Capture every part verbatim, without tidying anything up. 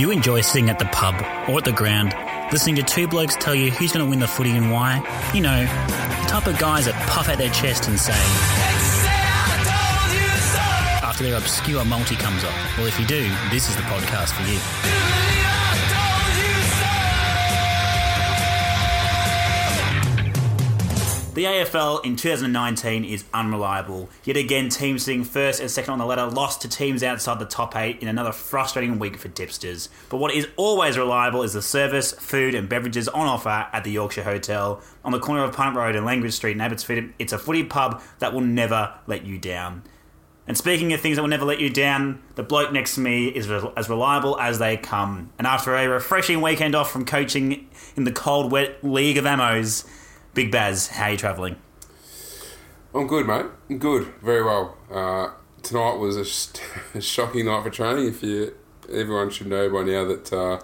you enjoy sitting at the pub or at the ground, listening to two blokes tell you who's going to win the footy and why? You know, the type of guys that puff out their chest and say, after their obscure multi comes up. Well, if you do, this is the podcast for you. The A F L in two thousand nineteen is unreliable. Yet again, teams sitting first and second on the ladder lost to teams outside the top eight in another frustrating week for tipsters. But what is always reliable is the service, food and beverages on offer at the Yorkshire Hotel. On the corner of Punt Road and Langridge Street in Abbotsford, it's a footy pub that will never let you down. And speaking of things that will never let you down, the bloke next to me is re- as reliable as they come. And after a refreshing weekend off from coaching in the cold, wet League of Ammos, Big Baz, how are you travelling? I'm good, mate. I'm good. Very well. Uh, tonight was a, sh- a shocking night for training. If you, everyone should know by now that uh,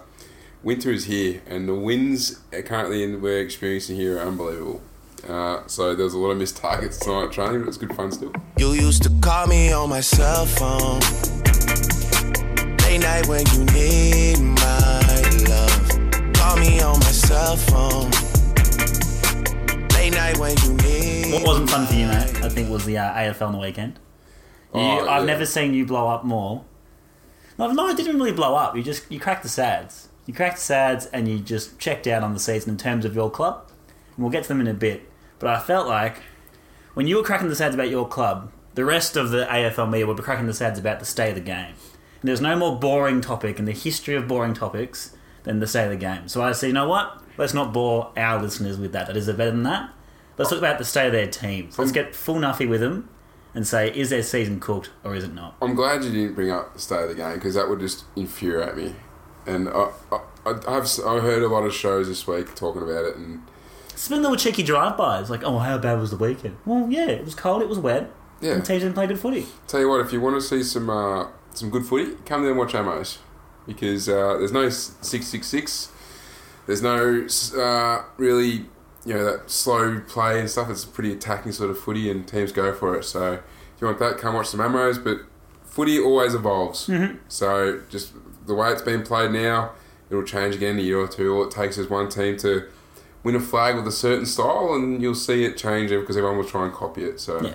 winter is here, and the winds currently we're experiencing here are unbelievable. Uh, so there was a lot of missed targets tonight at training, but it was good fun still. You used to call me on my cell phone late night when you need my love. Call me on my cell phone. What wasn't fun for you, mate, I think, was the uh, A F L on the weekend. You, oh, I've yeah. never seen you blow up more. No, no, it didn't really blow up. You just you cracked the sads. You cracked the sads and you just checked out on the season in terms of your club. And we'll get to them in a bit. But I felt like when you were cracking the sads about your club, the rest of the A F L media would be cracking the sads about the state of the game. And there's no more boring topic in the history of boring topics than the state of the game. So I said, you know what? Let's not bore our listeners with that. That is better than that. Let's talk about the state of their teams. Let's get full nuffy with them and say, is their season cooked or is it not? I'm glad you didn't bring up the state of the game because that would just infuriate me. And I, I, I've I heard a lot of shows this week talking about it. And it's been little cheeky drive-bys, like, oh, how bad was the weekend? Well, yeah, it was cold, it was wet, yeah. And teams didn't play good footy. Tell you what, if you want to see some uh, some good footy, come there and watch Ammos because uh, there's no six six six, there's no uh, really... you know, that slow play and stuff. It's a pretty attacking sort of footy and teams go for it. So if you want that, come watch some Ammos. But footy always evolves. Mm-hmm. So just the way it's been played now, it'll change again in a year or two. All it takes is one team to win a flag with a certain style and you'll see it change because everyone will try and copy it. So, yeah.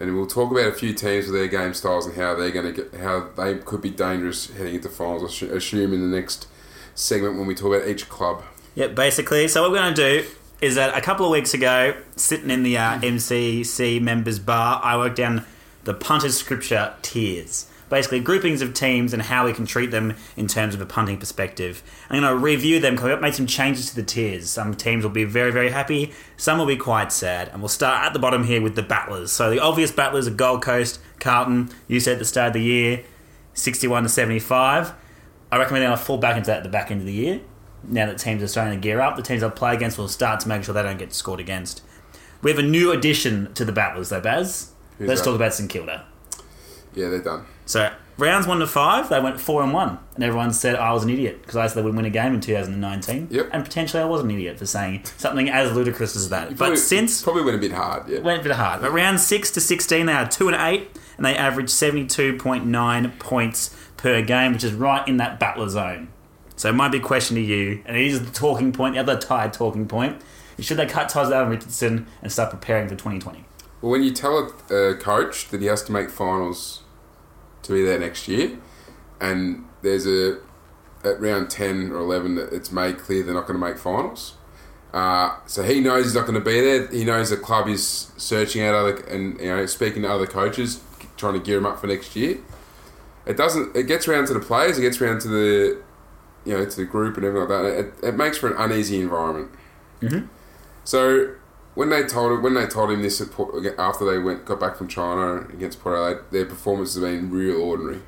And we'll talk about a few teams with their game styles and how they're going to get, how they could be dangerous heading into finals, I assume, in the next segment when we talk about each club. Yeah, basically. So what we're going to do is that a couple of weeks ago, sitting in the uh, M C C members bar, I worked down the punter's scripture tiers. Basically, groupings of teams and how we can treat them in terms of a punting perspective. I'm going to review them because I've made some changes to the tiers. Some teams will be very, very happy. Some will be quite sad. And we'll start at the bottom here with the battlers. So the obvious battlers are Gold Coast, Carlton. You said at the start of the year, sixty-one to seventy-five. I reckon they're going to fall back into that at the back end of the year. Now that teams are starting to gear up, the teams I'll play against will start to make sure they don't get scored against. We have a new addition to the battlers, though, Baz. Who's Let's that? talk about St Kilda. Yeah, they're done. So, rounds one to five, they went four and one. And everyone said I was an idiot because I said they wouldn't win a game in two thousand nineteen. Yep. And potentially I was an idiot for saying something as ludicrous as that. You probably, but since... probably went a bit hard, yeah. Went a bit hard. But round six to sixteen, they had two and eight, and they averaged seventy-two point nine points per game, which is right in that battler zone. So it might be a question to you, and it is the talking point, the other tired talking point. Should they cut ties with Alan Richardson and start preparing for twenty twenty? Well, when you tell a coach that he has to make finals to be there next year, and there's a, at round ten or eleven, that it's made clear they're not going to make finals. Uh, so he knows he's not going to be there. He knows the club is searching out other, and you know, speaking to other coaches, trying to gear him up for next year. It doesn't, it gets around to the players, it gets around to the, you know, to the group and everything like that. It, it makes for an uneasy environment. Mm-hmm. So when they told him, when they told him this after they went got back from China against Port Adelaide, their performance has been real ordinary.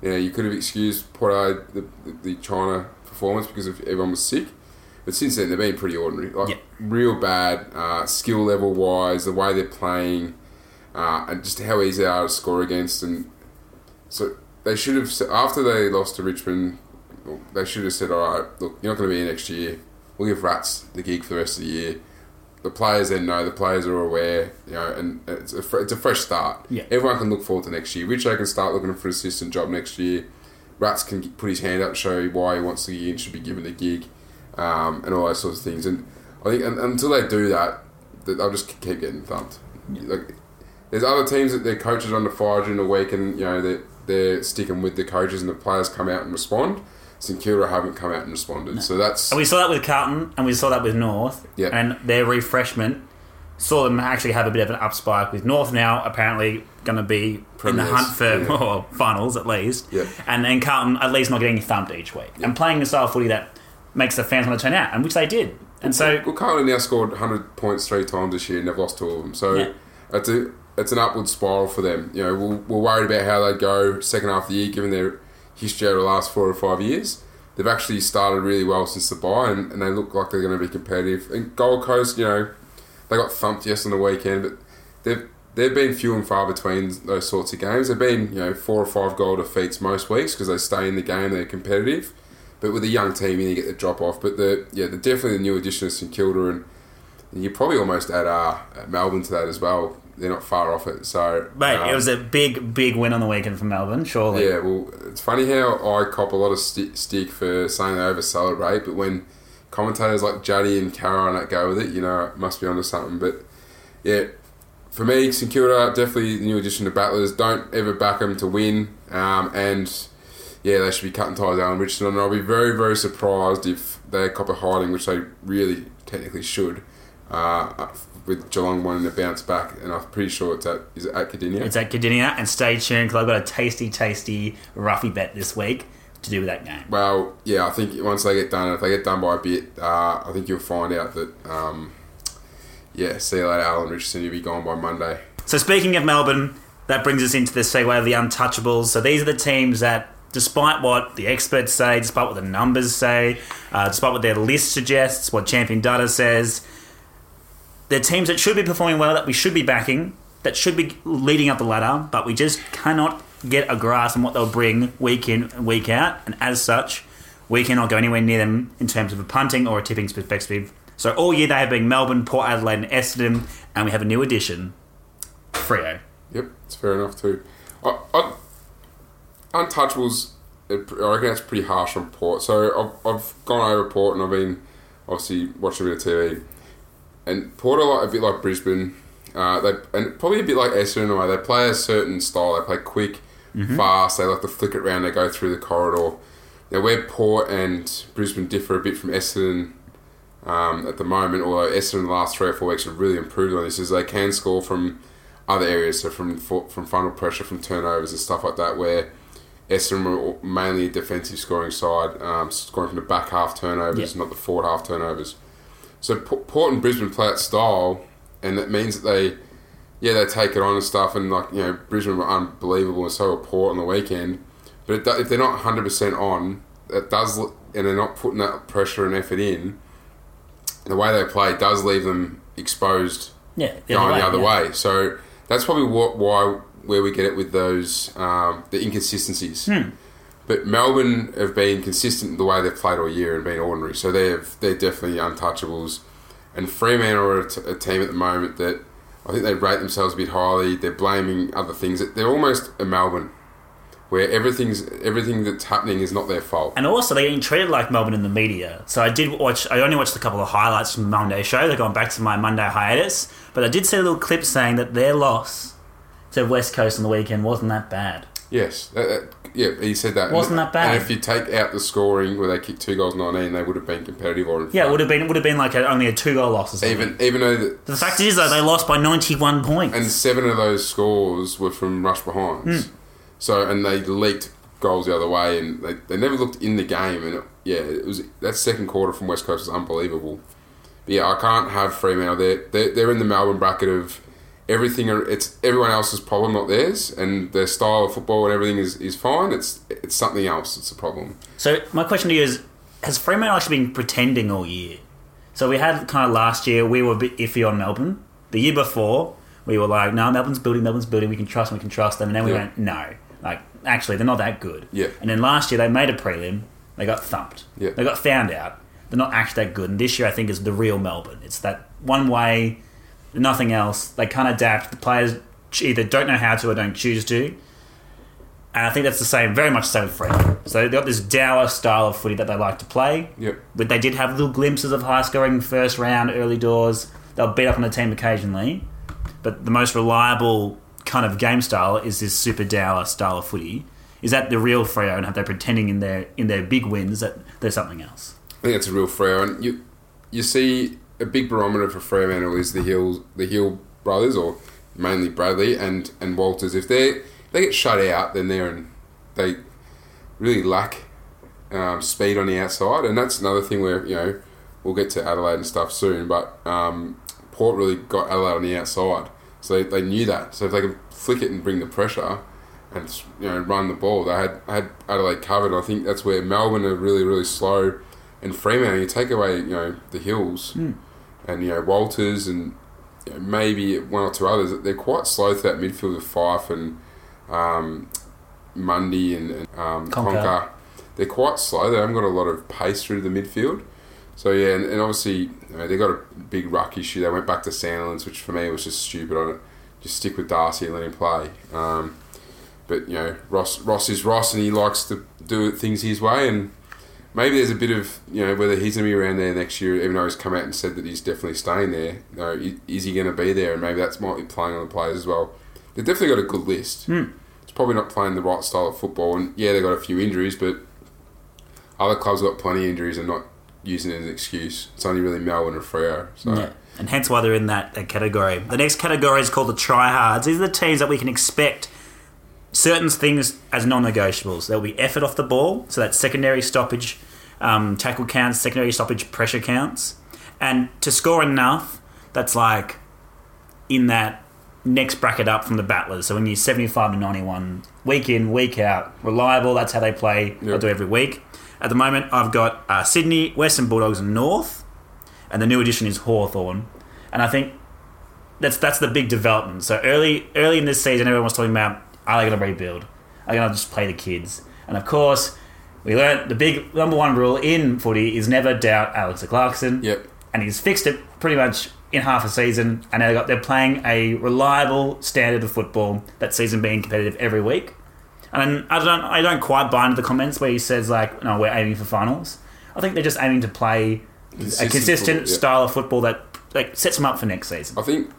You know, you could have excused Port Adelaide the, the, the China performance because of, everyone was sick, but since then they've been pretty ordinary, like yeah. real bad uh, skill level wise, the way they're playing, uh, and just how easy they are to score against. And so they should have, after they lost to Richmond. They should have said, all right, look, you're not going to be here next year. We'll give Rats the gig for the rest of the year. The players then know, the players are aware, you know, and it's a, fr- it's a fresh start. Yeah. Everyone can look forward to next year. Richo can start looking for an assistant job next year. Rats can put his hand up and show why he wants the gig and should be given the gig, um, and all those sorts of things. And I think and, until they do that, they'll just keep getting thumped. Yeah. Like, there's other teams that their coaches are under fire during the week, and you know they're, they're sticking with the coaches, and the players come out and respond. St Kilda haven't come out and responded, no. so that's. And we saw that with Carlton, and we saw that with North, yep. and their refreshment saw them actually have a bit of an up spike. With North now apparently going to be Premiers. in the hunt for yeah. more finals at least, yep. and then Carlton at least not getting thumped each week yep. and playing the style of footy that makes the fans want to turn out, and which they did. And so, well, Carlton now scored one hundred points three times this year, and they've lost two of them. So yeah. it's a it's an upward spiral for them. You know, we're, we're worried about how they go second half of the year, given their history over the last four or five years. They've actually started really well since the bye, and, and they look like they're going to be competitive. And Gold Coast, you know, they got thumped yes on the weekend, but they've they've been few and far between those sorts of games. They've been, you know, four or five goal defeats most weeks because they stay in the game, they're competitive. But with a young team, you get the drop off. But the yeah, the, definitely the new addition of St Kilda, and, and you probably almost add uh, Melbourne to that as well. They're not far off it. So, mate, um, it was a big, big win on the weekend for Melbourne, surely. Yeah, well, it's funny how I cop a lot of st- stick for saying they over celebrate, but when commentators like Juddy and Cara and that go with it, you know, it must be onto something. But yeah, for me, St Kilda, definitely the new addition to battlers. Don't ever back them to win, um, and. Yeah, they should be cutting ties Alan Richardson, and I'll be very, very surprised if they cop a hiding, which they really technically should, uh, with Geelong wanting to bounce back, and I'm pretty sure it's at is it at Kardinia? It's at Kardinia, and stay tuned, because I've got a tasty, tasty roughy bet this week to do with that game. Well, yeah, I think once they get done, if they get done by a bit, uh, I think you'll find out that, um, yeah, see you later, Alan Richardson, you'll be gone by Monday. So speaking of Melbourne, that brings us into the segue of the untouchables. So these are the teams that, despite what the experts say, despite what the numbers say, uh, despite what their list suggests, what Champion Data says, they're teams that should be performing well, that we should be backing, that should be leading up the ladder, but we just cannot get a grasp on what they'll bring week in and week out, and as such, we cannot go anywhere near them in terms of a punting or a tipping perspective. So all year they have been Melbourne, Port Adelaide and Essendon, and we have a new addition, Freo. Yep, it's fair enough too. I... I- Untouchables, I reckon that's pretty harsh on Port. So I've, I've gone over Port, and I've been obviously watching a bit of T V. And Port are like, a bit like Brisbane, uh, they and probably a bit like Essendon in a way. They play a certain style. They play quick, mm-hmm. fast. They like to flick it around. They go through the corridor. Now where Port and Brisbane differ a bit from Essendon um, at the moment, although Essendon in the last three or four weeks have really improved on this, is they can score from other areas, so from from funnel pressure, from turnovers and stuff like that, where Essendon were mainly a defensive scoring side, um, scoring from the back half turnovers, yep. not the forward half turnovers. So P- Port and Brisbane play that style, and that means that they, yeah, they take it on and stuff. And like you know, Brisbane were unbelievable, and so were Port on the weekend. But it do- if they're not one hundred percent on, that does, and they're not putting that pressure and effort in, the way they play does leave them exposed, yeah, the going way, the other yeah. way. So that's probably what why. where we get it with those um, the inconsistencies. Hmm. But Melbourne have been consistent in the way they've played all year and been ordinary, so they've, they're definitely untouchables. And Fremantle are a, t- a team at the moment that I think they rate themselves a bit highly. They're blaming other things. They're almost a Melbourne, where everything's everything that's happening is not their fault. And also, they're getting treated like Melbourne in the media. So I did watch, I only watched a couple of highlights from Monday's show. They're going back to my Monday hiatus. But I did see a little clip saying that their loss to West Coast on the weekend wasn't that bad. Yes. That, that, yeah, he said that. Wasn't that bad. And if you take out the scoring where they kicked two goals nineteen, they would have been competitive. Or yeah, it would have been, it would have been like a, only a two-goal loss or something. Even, even though... The, the fact is, though, they lost by ninety-one points. And seven of those scores were from rush behinds. Mm. So, and they leaked goals the other way, and they, they never looked in the game. And, it, yeah, it was that second quarter from West Coast was unbelievable. But, yeah, I can't have Fremantle. They're, they're, they're in the Melbourne bracket of... Everything it's everyone else's problem, not theirs, and their style of football and everything is, is fine. It's it's something else. It's a problem. So my question to you is: has Fremantle actually been pretending all year? So we had kind of last year we were a bit iffy on Melbourne. The year before we were like, no, Melbourne's building, Melbourne's building. We can trust them, we can trust them. And then we yeah. went, no, like actually they're not that good. Yeah. And then last year they made a prelim, they got thumped. Yeah. They got found out. They're not actually that good. And this year I think is the real Melbourne. It's that one way. Nothing else. They can't adapt. The players either don't know how to or don't choose to. And I think that's the same, very much the same with Fred. So they've got this dour style of footy that they like to play. Yep. But they did have little glimpses of high scoring first round, early doors. They'll beat up on the team occasionally. But the most reliable kind of game style is this super dour style of footy. Is that the real Freo, and have they pretending in their in their big wins that they're something else? I think that's a real Freo. And you you see a big barometer for Fremantle is the Hill the Hill brothers, or mainly Bradley and, and Walters. If they're They get shut out, then they're in, they really lack um, speed on the outside, and that's another thing where, you know, we'll get to Adelaide and stuff soon, but um, Port really got Adelaide on the outside, so they, they knew that. So if they could flick it and bring the pressure and, you know, run the ball, they had, had Adelaide covered. I think that's where Melbourne are really, really slow, and Fremantle, you take away, you know, the Hills mm. and, you know, Walters and, you know, maybe one or two others, they're quite slow through that midfield of Fife and Um, Mundy and, and um, Conker. Conker. They're quite slow. They haven't got a lot of pace through the midfield. So, yeah, and, and obviously, you know, they got a big ruck issue. They went back to Sandilands, which for me was just stupid on it. Just stick with Darcy and let him play. Um, but, you know, Ross Ross is Ross, and he likes to do things his way. And maybe there's a bit of, you know, whether he's going to be around there next year, even though he's come out and said that he's definitely staying there. You know, is he going to be there? And maybe that's might be playing on the players as well. They've definitely got a good list. Mm. It's probably not playing the right style of football. And yeah, they've got a few injuries, but other clubs have got plenty of injuries and not using it as an excuse. It's only really Melbourne and Freo. So. Yeah. And hence why they're in that, that category. The next category is called the tryhards. These are the teams that we can expect certain things as non-negotiables. There'll be effort off the ball, so that's secondary stoppage, um, tackle counts, secondary stoppage, pressure counts. And to score enough, that's like in that next bracket up from the battlers. So when you're seventy-five to ninety-one, week in, week out, reliable, that's how they play. Yep. They'll do every week. At the moment, I've got uh, Sydney, Western Bulldogs and North, and the new addition is Hawthorn. And I think that's that's the big development. So early early in this season, everyone was talking about, are they going to rebuild? Are they going to just play the kids? And of course, we learned the big number one rule in footy is never doubt Alex Clarkson. Yep. And he's fixed it pretty much in half a season, and they got, they're playing a reliable standard of football, that season being competitive every week. And I don't I don't quite buy into the comments where he says, like, no, we're aiming for finals. I think they're just aiming to play consistent a consistent football, yeah. style of football that, like, sets them up for next season. I think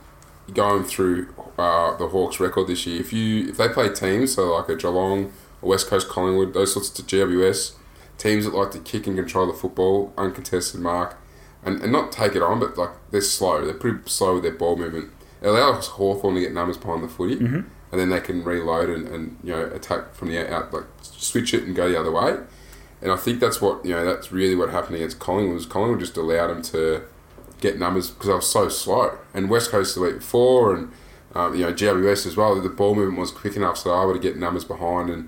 going through uh, the Hawks' record this year, if you if they play teams, so like a Geelong, a West Coast Collingwood, those sorts of G W S, teams that like to kick and control the football, uncontested mark, And, and not take it on, but like they're slow. They're pretty slow with their ball movement. It allows Hawthorn to get numbers behind the footy, mm-hmm. and then they can reload and, and you know attack from the out, like switch it and go the other way. And I think that's what you know. That's really what happened against Collingwood. Was Collingwood just allowed them to get numbers because they were so slow. And West Coast the week before, and um, you know G W S as well. The ball movement was quick enough, so they were able to get numbers behind. And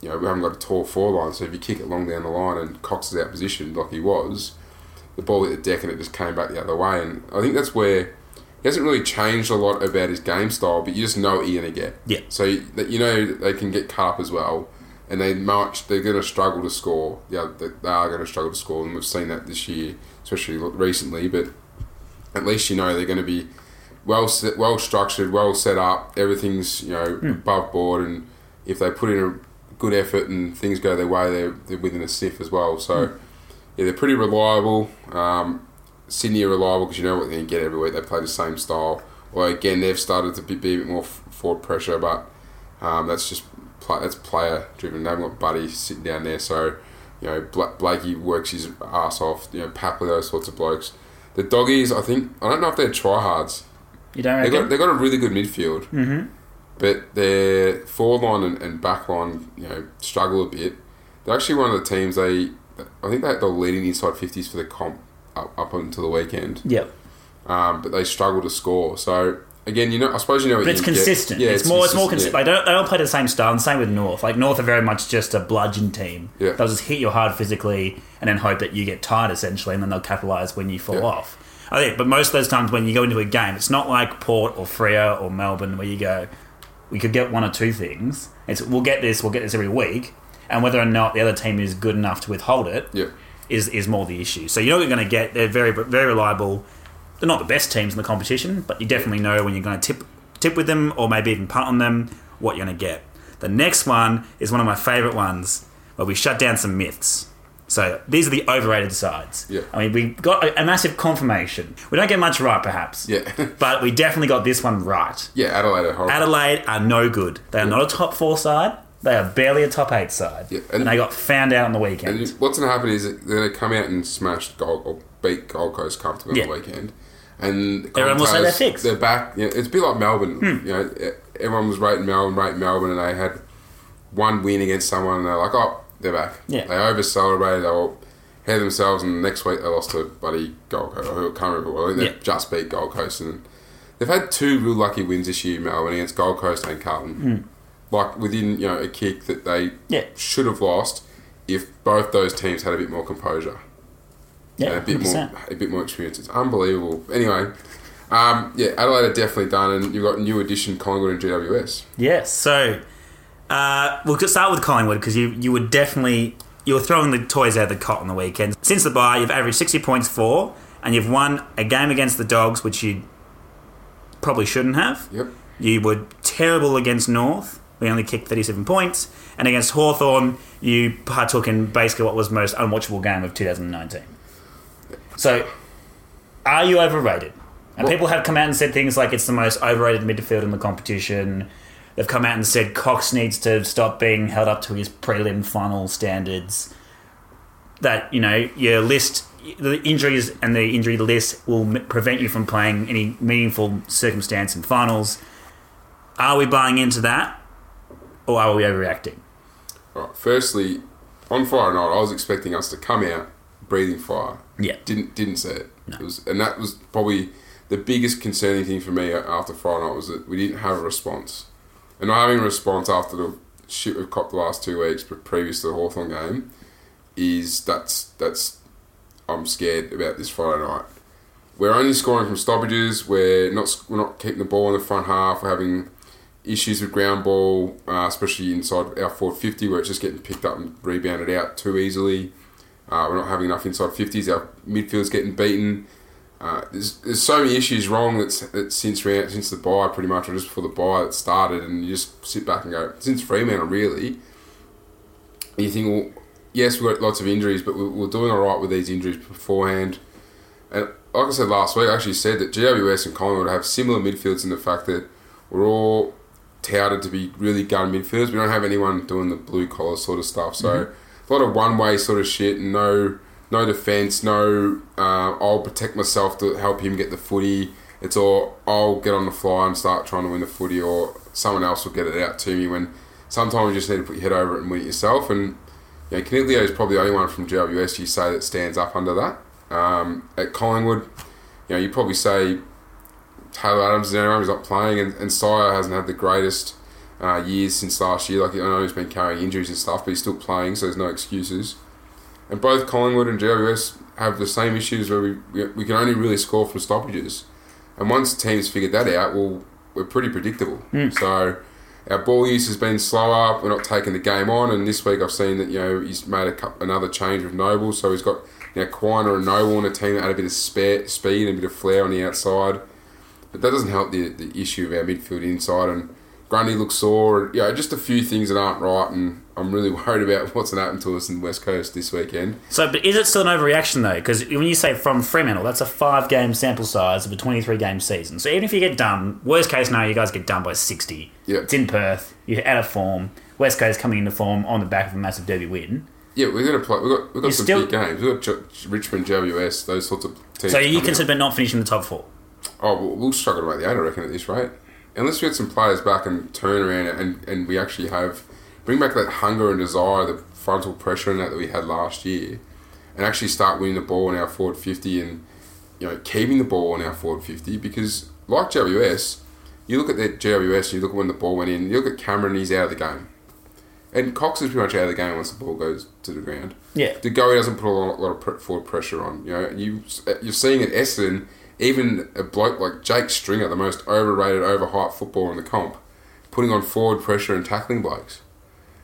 you know we haven't got a tall four line, so if you kick it long down the line and Cox is out positioned like he was, the ball hit the deck and it just came back the other way. And I think that's where he hasn't really changed a lot about his game style, but you just know what you're going to get. Yeah. So that you know they can get cut up as well, and they march, they're going to struggle to score. Yeah, they are going to struggle to score, and we've seen that this year, especially recently. But at least you know they're going to be well set, well structured, well set up. Everything's you know mm. above board, and if they put in a good effort and things go their way, they're, they're within a sniff as well. So. Mm. Yeah, they're pretty reliable. Um, Sydney are reliable because you know what they get every week. They play the same style. Well, again, they've started to be, be a bit more f- forward pressure, but um, that's just pl- that's player driven. They haven't got Buddy sitting down there, so you know Bla- Blakey works his ass off. You know Papley, those sorts of blokes. The Doggies, I think, I don't know if they're tryhards. You don't reckon? They got they got a really good midfield, mm-hmm. but their forward line and, and back line, you know, struggle a bit. They're actually one of the teams they. I think they had the leading inside fifties for the comp up, up until the weekend. Yep. Um, but they struggle to score. So, again, you know, I suppose you know... But it's consistent. Get, yeah, it's, it's more consistent. It's more consistent. Yeah. Like they, don't, they don't play the same style, and same with North. Like, North are very much just a bludgeon team. Yeah. They'll just hit you hard physically and then hope that you get tired, essentially, and then they'll capitalise when you fall yeah. off. I think, but most of those times when you go into a game, it's not like Port or Freo or Melbourne where you go, we could get one or two things. It's, we'll get this, we'll get this every week. And whether or not the other team is good enough to withhold it yeah. is is more the issue. So you know what you're going to get. They're very very reliable. They're not the best teams in the competition, but you definitely know when you're going to tip tip with them or maybe even punt on them what you're going to get. The next one is one of my favourite ones, where we shut down some myths. So these are the overrated sides. Yeah. I mean, we got a, a massive confirmation. We don't get much right, perhaps. Yeah. But we definitely got this one right. Yeah, Adelaide are horrible. Adelaide are no good. They are yeah. not a top four side. They are barely a top eight side. Yeah. And, and they got found out on the weekend. And what's going to happen is they're going to come out and smash Gold or beat Gold Coast comfortably yeah. on the weekend. And everyone will say they're fixed. They're back. You know, it's a bit like Melbourne. Hmm. You know, everyone was rating Melbourne, rating Melbourne, and they had one win against someone, and they're like, oh, they're back. Yeah. They over-celebrated. They all had themselves, and the next week they lost to bloody Gold Coast. I can't remember. I think they yeah. just beat Gold Coast. And they've had two real lucky wins this year, Melbourne, against Gold Coast and Carlton. Mm. Like, within, you know, a kick that they yeah. should have lost if both those teams had a bit more composure. Yeah, and a bit one hundred percent. more, a bit more experience. It's unbelievable. Anyway, um, yeah, Adelaide are definitely done, and you've got new addition Collingwood and G W S. Yes, yeah, so uh, we'll just start with Collingwood, because you you were definitely you were throwing the toys out of the cot on the weekend. Since the bye, you've averaged sixty points four, and you've won a game against the Dogs, which you probably shouldn't have. Yep, you were terrible against North. We only kicked thirty-seven points. And against Hawthorn, you partook in basically what was the most unwatchable game of two thousand nineteen. So, are you overrated? And well, people have come out and said things like it's the most overrated midfield in the competition. They've come out and said Cox needs to stop being held up to his prelim final standards. That, you know, your list, the injuries and the injury list will prevent you from playing any meaningful circumstance in finals. Are we buying into that? Or are we overreacting? All right, firstly, on Friday night, I was expecting us to come out breathing fire. Yeah. Didn't didn't see it. No. It was, and that was probably the biggest concerning thing for me after Friday night, was that we didn't have a response. And not having a response after the shit we've copped the last two weeks, but previous to the Hawthorn game, is that's that's I'm scared about this Friday night. We're only scoring from stoppages. We're not we're not keeping the ball in the front half. We're having issues with ground ball, uh, especially inside our forward fifty, where it's just getting picked up and rebounded out too easily. Uh, we're not having enough inside fifties. Our midfield's getting beaten. Uh, there's, there's so many issues wrong that's, that's since since the bye, pretty much, or just before the bye, that started, and you just sit back and go, since Fremantle, really, you think, well, yes, we've got lots of injuries, but we're, we're doing all right with these injuries beforehand. And like I said last week, I actually said that G W S and Collingwood have similar midfields in the fact that we're all touted to be really gun midfielders. We don't have anyone doing the blue-collar sort of stuff, so... Mm-hmm. A lot of one-way sort of shit, and no, no defence, no. Uh, I'll protect myself to help him get the footy. It's all I'll get on the fly and start trying to win the footy, or someone else will get it out to me. When sometimes you just need to put your head over it and win it yourself. And you know, Caniglio is probably the only one from G W S you say that stands up under that. Um, at Collingwood, you know, you probably say Taylor Adams is the only one who's not playing, and, and Sire hasn't had the greatest. Uh, years since last year. Like, I know he's been carrying injuries and stuff, but he's still playing, so there's no excuses. And both Collingwood and G W S have the same issues where we, we we can only really score from stoppages. And once teams figured that out, well, we're pretty predictable. Mm. So our ball use has been slower. We're not taking the game on. And this week I've seen that, you know, he's made a couple, another change with Noble. So he's got, you know, Quiner and Noble on a team that had a bit of spare, speed and a bit of flair on the outside. But that doesn't help the the issue of our midfield inside, and Grundy looks sore. Yeah, you know, just a few things that aren't right, and I'm really worried about what's going to happen to us in the West Coast this weekend. So, but is it still an overreaction, though? Because when you say from Fremantle, that's a five-game sample size of a twenty-three-game season. So even if you get done, worst case scenario, you guys get done by sixty. Yeah. It's in Perth. You're out of form. West Coast coming into form on the back of a massive derby win. Yeah, we're going to play. We've got, we've got some still... big games. We've got Ch- Richmond, G W S, those sorts of teams. So you consider not finishing the top four? Oh, we'll, we'll struggle to make the eight, I reckon, at this rate. Unless we get some players back and turn around and, and we actually have... Bring back that hunger and desire, the frontal pressure and that that we had last year, and actually start winning the ball in our forward fifty and, you know, keeping the ball in our forward fifty. Because, like G W S, you look at that G W S, you look at when the ball went in, you look at Cameron, he's out of the game. And Cox is pretty much out of the game once the ball goes to the ground. Yeah. The goalie doesn't put a lot, a lot of forward pressure on. You know, you, you're seeing at Essendon... Even a bloke like Jake Stringer, the most overrated, overhyped footballer in the comp, putting on forward pressure and tackling blokes.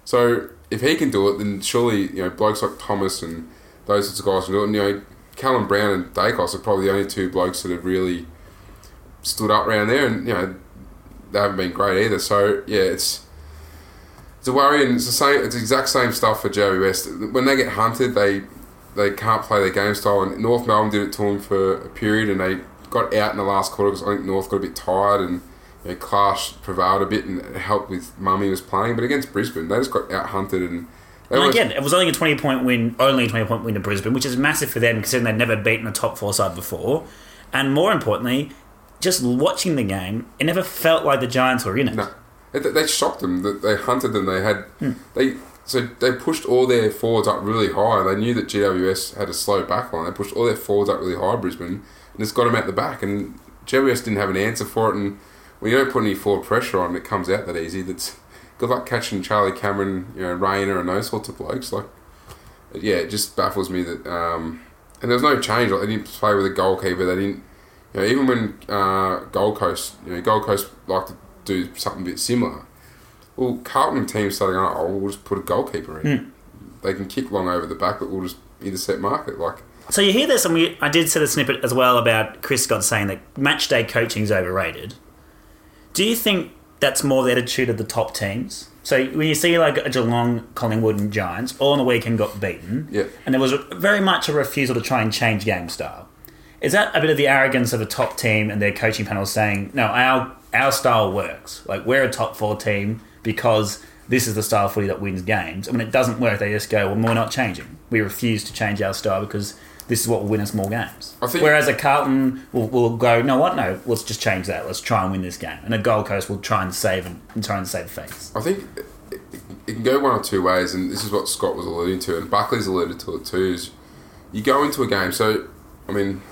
So if he can do it, then surely, you know, blokes like Thomas and those sorts of guys can do it. And, you know, Callum Brown and Dacos are probably the only two blokes that have really stood up around there, and, you know, they haven't been great either. So, yeah, it's... It's a worry, and it's the same. It's the exact same stuff for Jerry West. When they get hunted, they they can't play their game style. And North Melbourne did it to them for a period, and they got out in the last quarter because I think North got a bit tired, and you know, Clash prevailed a bit and it helped with Mummy was playing. But against Brisbane, they just got out hunted, and they and again, it was only a twenty point win, only a twenty point win to Brisbane, which is massive for them considering they'd never beaten a top four side before, and more importantly, just watching the game, it never felt like the Giants were in it. No. They shocked them. They hunted them. They had hmm. they so they pushed all their forwards up really high. They knew that G W S had a slow backline. They pushed all their forwards up really high, Brisbane, and it's got them at the back. And G W S didn't have an answer for it. And when you don't put any forward pressure on, it comes out that easy. That's good luck catching Charlie Cameron, you know, Rayner, and those sorts of blokes. Like, yeah, it just baffles me that. Um, and there was no change. Like, they didn't play with a goalkeeper. They didn't. You know, even when uh, Gold Coast, you know, Gold Coast liked to do something a bit similar. Well, Carlton teams started going, oh, we'll just put a goalkeeper in. Mm. They can kick long over the back, but we'll just intercept market. Like, so you hear this, and we, I did set a snippet as well about Chris Scott saying that match day coaching is overrated. Do you think that's more the attitude of the top teams? So when you see like a Geelong, Collingwood and Giants, all on the weekend got beaten, yeah. and there was very much a refusal to try and change game style. Is that a bit of the arrogance of a top team and their coaching panel saying, no, our... Our style works. Like, we're a top four team because this is the style of footy that wins games. And when it doesn't work, they just go, well, we're not changing. We refuse to change our style because this is what will win us more games. I think Whereas a Carlton will, will go, no, what? No, let's just change that. Let's try and win this game. And a Gold Coast will try and save and, and try and save face. I think it, it can go one or two ways, and this is what Scott was alluding to, and Buckley's alluded to it too, is you go into a game. So, I mean,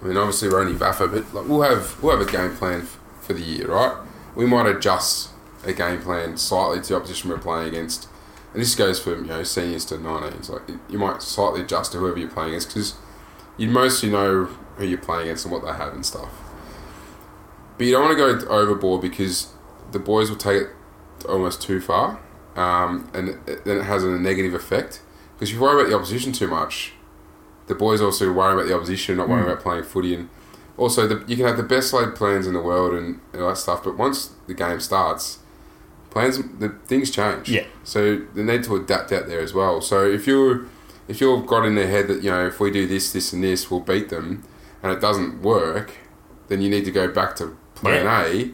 I mean, obviously we're only Baffa, but like, we'll have we'll have a game plan for, for the year, right? We might adjust a game plan slightly to the opposition we're playing against, and this goes from, you know, seniors to nineteens. Like, you might slightly adjust to whoever you're playing against because you mostly know who you're playing against and what they have and stuff. But you don't want to go overboard because the boys will take it almost too far, um, and then it has a negative effect because if you worry about the opposition too much, the boys also worry about the opposition, not worrying mm. about playing footy. And also, the, you can have the best laid plans in the world and, and all that stuff, but once the game starts, plans the things change. Yeah. So they need to adapt out there as well. So if you if you've got in their head that, you know, if we do this, this, and this, we'll beat them, and it doesn't work, then you need to go back to plan yeah. A.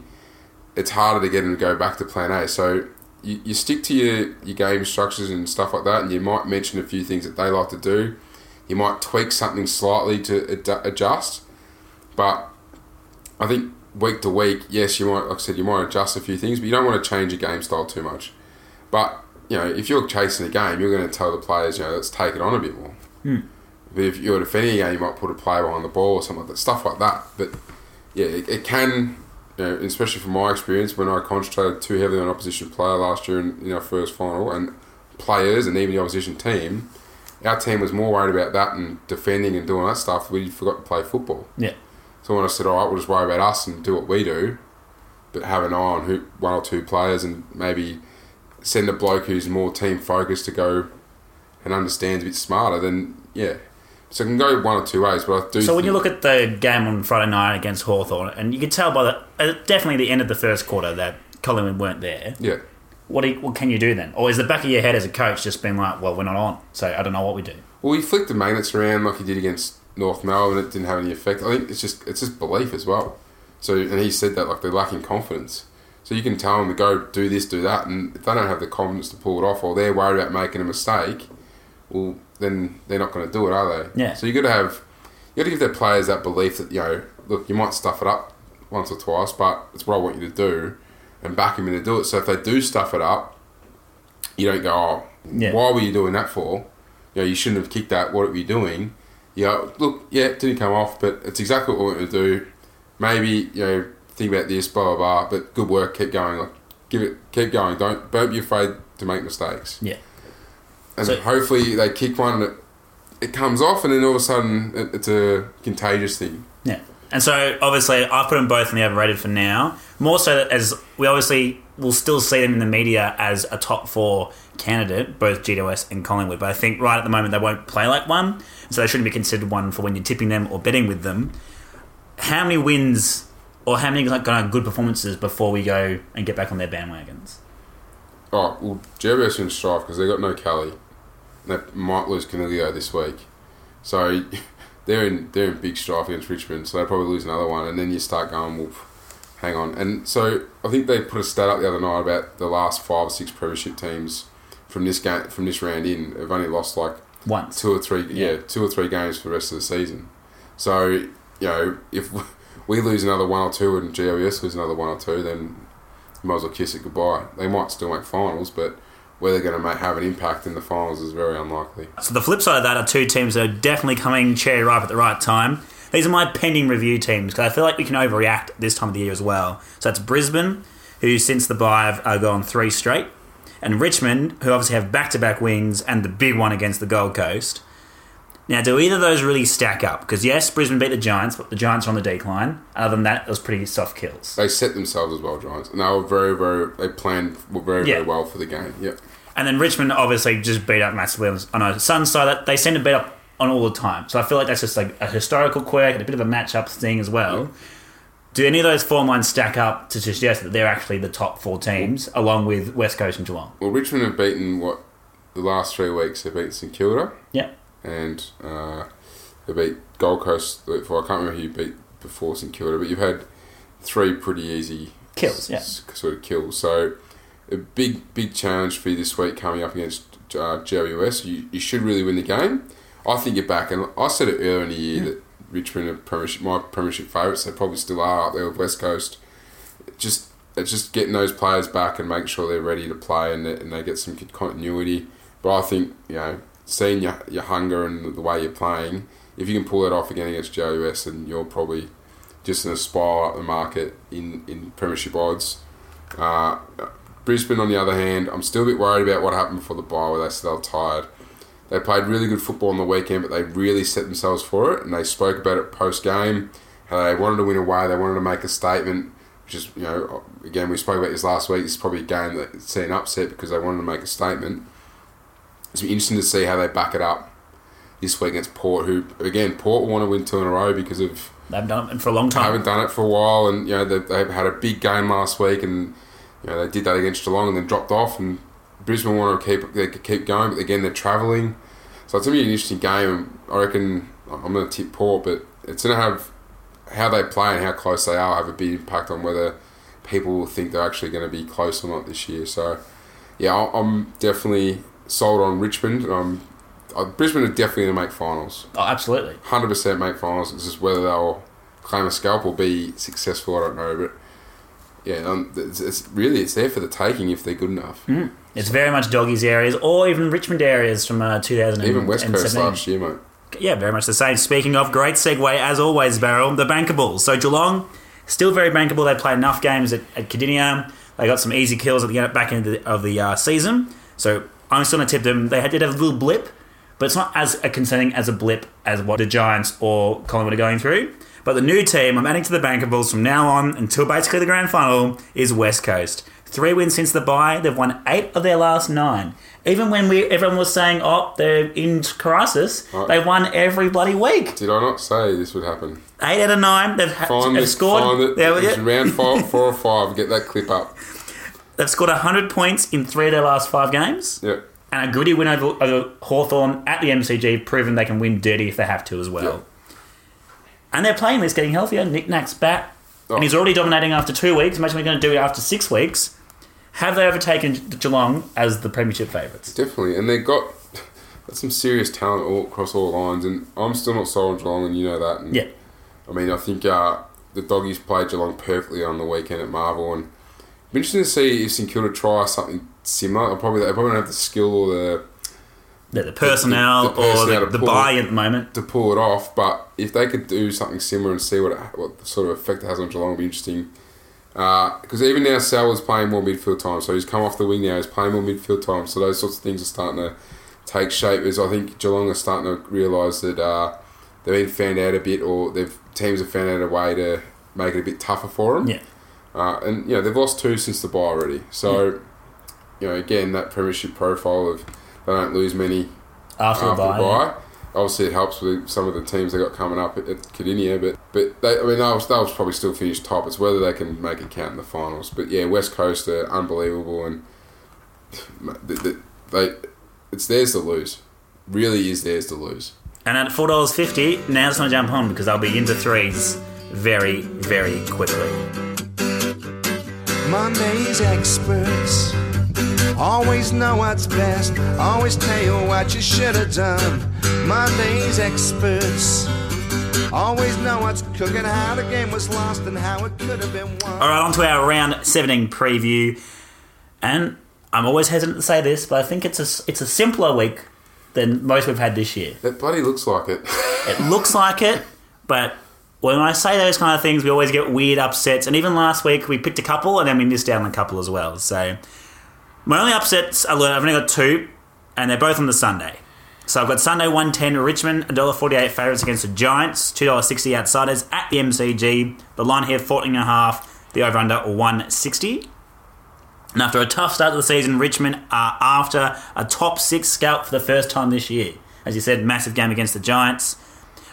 It's harder to get them to go back to plan A. So you, you stick to your, your game structures and stuff like that, and you might mention a few things that they like to do. You might tweak something slightly to ad- adjust. But I think week to week, yes, you might, like I said, you might adjust a few things, but you don't want to change your game style too much. But, you know, if you're chasing a game, you're going to tell the players, you know, let's take it on a bit more. Hmm. But if you're defending a game, you might put a player behind the ball or something like that, stuff like that. But, yeah, it, it can, you know, especially from my experience, when I concentrated too heavily on opposition player last year in, in our first final, and players and even the opposition team, our team was more worried about that and defending and doing that stuff. We forgot to play football. Yeah. So when I said, all right, we'll just worry about us and do what we do, but have an eye on who, one or two players and maybe send a bloke who's more team-focused to go and understands a bit smarter, then, yeah. So it can go one or two ways, but I do So when you look at the game on Friday night against Hawthorn, and you could tell by the, definitely the end of the first quarter that Collingwood weren't there. Yeah. What, do you, what can you do then? Or is the back of your head as a coach just being like, well, we're not on, so I don't know what we do? Well, he flicked the magnets around like he did against North Melbourne, it didn't have any effect. I think it's just it's just belief as well. So, and he said that, like, they're lacking confidence. So you can tell them to go do this, do that, and if they don't have the confidence to pull it off, or they're worried about making a mistake, well, then they're not going to do it, are they? Yeah. So you got to have you got to give their players that belief that, you know, look, you might stuff it up once or twice, but it's what I want you to do, and back them in to do it. So if they do stuff it up, you don't go, oh, yeah. why were you doing that for? You know, you shouldn't have kicked that. What were you doing? Yeah, look, yeah, it didn't come off, but it's exactly what we want to do. Maybe, you know, think about this, blah, blah, blah, but good work, keep going. Like, give it, keep going. Don't, don't be afraid to make mistakes. Yeah. And so, hopefully they kick one and it, it comes off, and then all of a sudden it, it's a contagious thing. Yeah. And so, obviously, I put them both in the overrated for now. More so that as we obviously will still see them in the media as a top four candidate, both G W S and Collingwood. But I think right at the moment they won't play like one, so they shouldn't be considered one for when you're tipping them or betting with them. How many wins or how many like, good performances before we go and get back on their bandwagons? Oh, well, Gerber's in strife because they've got no Kelly. They might lose Canilio this week. So they're in they're in big strife against Richmond, so they'll probably lose another one. And then you start going, well, hang on. And so I think they put a stat up the other night about the last five or six premiership teams from this game, from this round in, have only lost like once, two or three, yeah, yeah, two or three games for the rest of the season. So, you know, if we lose another one or two and G W S lose another one or two, then you might as well kiss it goodbye. They might still make finals, but whether they're going to have an impact in the finals is very unlikely. So the flip side of that are two teams that are definitely coming cherry ripe at the right time. These are my pending review teams, because I feel like we can overreact this time of the year as well. So that's Brisbane, who since the bye have uh, gone three straight, and Richmond, who obviously have back-to-back wins and the big one against the Gold Coast. Now, do either of those really stack up? Because, yes, Brisbane beat the Giants, but the Giants are on the decline. Other than that, it was pretty soft kills. They set themselves as well, Giants. And they were very, very... They planned very, yeah. very well for the game. Yep. And then Richmond obviously just beat up massively on a Suns side. That they seem to beat up on all the time. So I feel like that's just like a historical quirk and a bit of a match-up thing as well. Yep. Do any of those four lines stack up to suggest that they're actually the top four teams, well, along with West Coast and Geelong? Well, Richmond have beaten, what, the last three weeks they've beaten St Kilda. Yep. And uh, they beat Gold Coast. I can't remember who you beat before St Kilda, but you've had three pretty easy kills, yeah. s- sort of kills. So a big, big challenge for you this week coming up against uh, G W S. You, you should really win the game. I think you're back, and I said it earlier in the year yeah. that Richmond are premiership, my premiership favourites. They probably still are up there with West Coast. Just, just getting those players back and making sure they're ready to play and they, and they get some continuity. But I think you know. Seeing your your hunger and the way you're playing, if you can pull that off again against G W S, then you're probably just going to spiral up the market in, in premiership odds. Uh, Brisbane, on the other hand, I'm still a bit worried about what happened before the bye, where they said they were tired. They played really good football on the weekend, but they really set themselves for it, and they spoke about it post-game, how they wanted to win away, they wanted to make a statement, which is, you know, again, we spoke about this last week, it's probably a game that's seen upset because they wanted to make a statement. It's interesting to see how they back it up this week against Port, who, again, Port want to win two in a row because of... They've done it for a long time. They haven't done it for a while, and, you know, they, they had a big game last week, and, you know, they did that against Geelong and then dropped off, and Brisbane want to keep they keep going, but, again, they're travelling. So it's going to be an interesting game, and I reckon I'm going to tip Port, but it's going to have... How they play and how close they are have a big impact on whether people think they're actually going to be close or not this year. So, yeah, I'm definitely... sold on Richmond. Um, uh, Brisbane are definitely going to make finals. Oh, absolutely. one hundred percent make finals. It's just whether they'll claim a scalp or be successful, I don't know. But, yeah, um, it's, it's really, it's there for the taking if they're good enough. Mm. It's so. Very much doggies areas or even Richmond areas from uh, two thousand seventeen. Even West Coast last year, mate. Yeah, very much the same. Speaking of, great segue, as always, Barrel, the bankables. So Geelong, still very bankable. They play enough games at, at Kardinia. They got some easy kills at the back end of the, of the uh, season. So... I'm still going to tip them. They did have a little blip, but it's not as concerning as a blip as what the Giants or Collingwood are going through. But the new team I'm adding to the bankables from now on until basically the grand final is West Coast. Three wins since the bye. They've won eight of their last nine. Even when we everyone was saying, oh, they're in crisis, right. They won every bloody week. Did I not say this would happen? Eight out of nine. They've, ha- find they've it, scored. Find it. There we go. It's round four, four or five. Get that clip up. They've scored one hundred points in three of their last five games. Yep. And a goodie win over, over Hawthorn at the M C G, proving they can win dirty if they have to as well. Yep. And their playing list getting healthier. Nick Nack's back. Oh. And he's already dominating after two weeks. Imagine we're going to do it after six weeks. Have they overtaken Geelong as the premiership favourites? Definitely. And they've got some serious talent all across all lines. And I'm still not sold on Geelong, and you know that. And yeah. I mean, I think uh, the doggies played Geelong perfectly on the weekend at Marvel, and I'm interested to see if St Kilda try something similar. Probably they probably don't have the skill or the yeah, the personnel the, the, the personnel or the, the buy at the moment to pull it off. But if they could do something similar and see what it, what sort of effect it has on Geelong, it'd be interesting. Because uh, even now Sal is playing more midfield time, so he's come off the wing now. He's playing more midfield time, so those sorts of things are starting to take shape. As I think Geelong are starting to realise that uh, they've been found out a bit, or they've teams have found out a way to make it a bit tougher for them. Yeah. Uh, and, you know, they've lost two since the bye already. So, yeah. you know, again, that premiership profile of they don't lose many after, after the bye. The bye. Yeah. Obviously, it helps with some of the teams they got coming up at, at Kardinia, but, but they, I mean, they'll, they'll probably still finish top. It's whether they can make it count in the finals. But, yeah, West Coast are unbelievable, and They, they, it's theirs to lose. Really is theirs to lose. And at four dollars fifty, now it's going to jump on because they'll be into threes very, very quickly. Monday's experts always know what's best, always tell you what you should have done. Monday's experts always know what's cooking, how the game was lost and how it could have been won. Alright, on to our round seventeen preview. And I'm always hesitant to say this, but I think it's a, it's a simpler week than most we've had this year. It bloody looks like it. It looks like it, but when I say those kind of things, we always get weird upsets. And even last week, we picked a couple, and then we missed out on a couple as well. So my only upsets, I've only got two, and they're both on the Sunday. So I've got Sunday one ten Richmond, one dollar forty-eight favourites against the Giants, two dollars sixty outsiders at the M C G. The line here, fourteen and a half, the over-under, one sixty. And after a tough start to the season, Richmond are after a top six scalp for the first time this year. As you said, massive game against the Giants.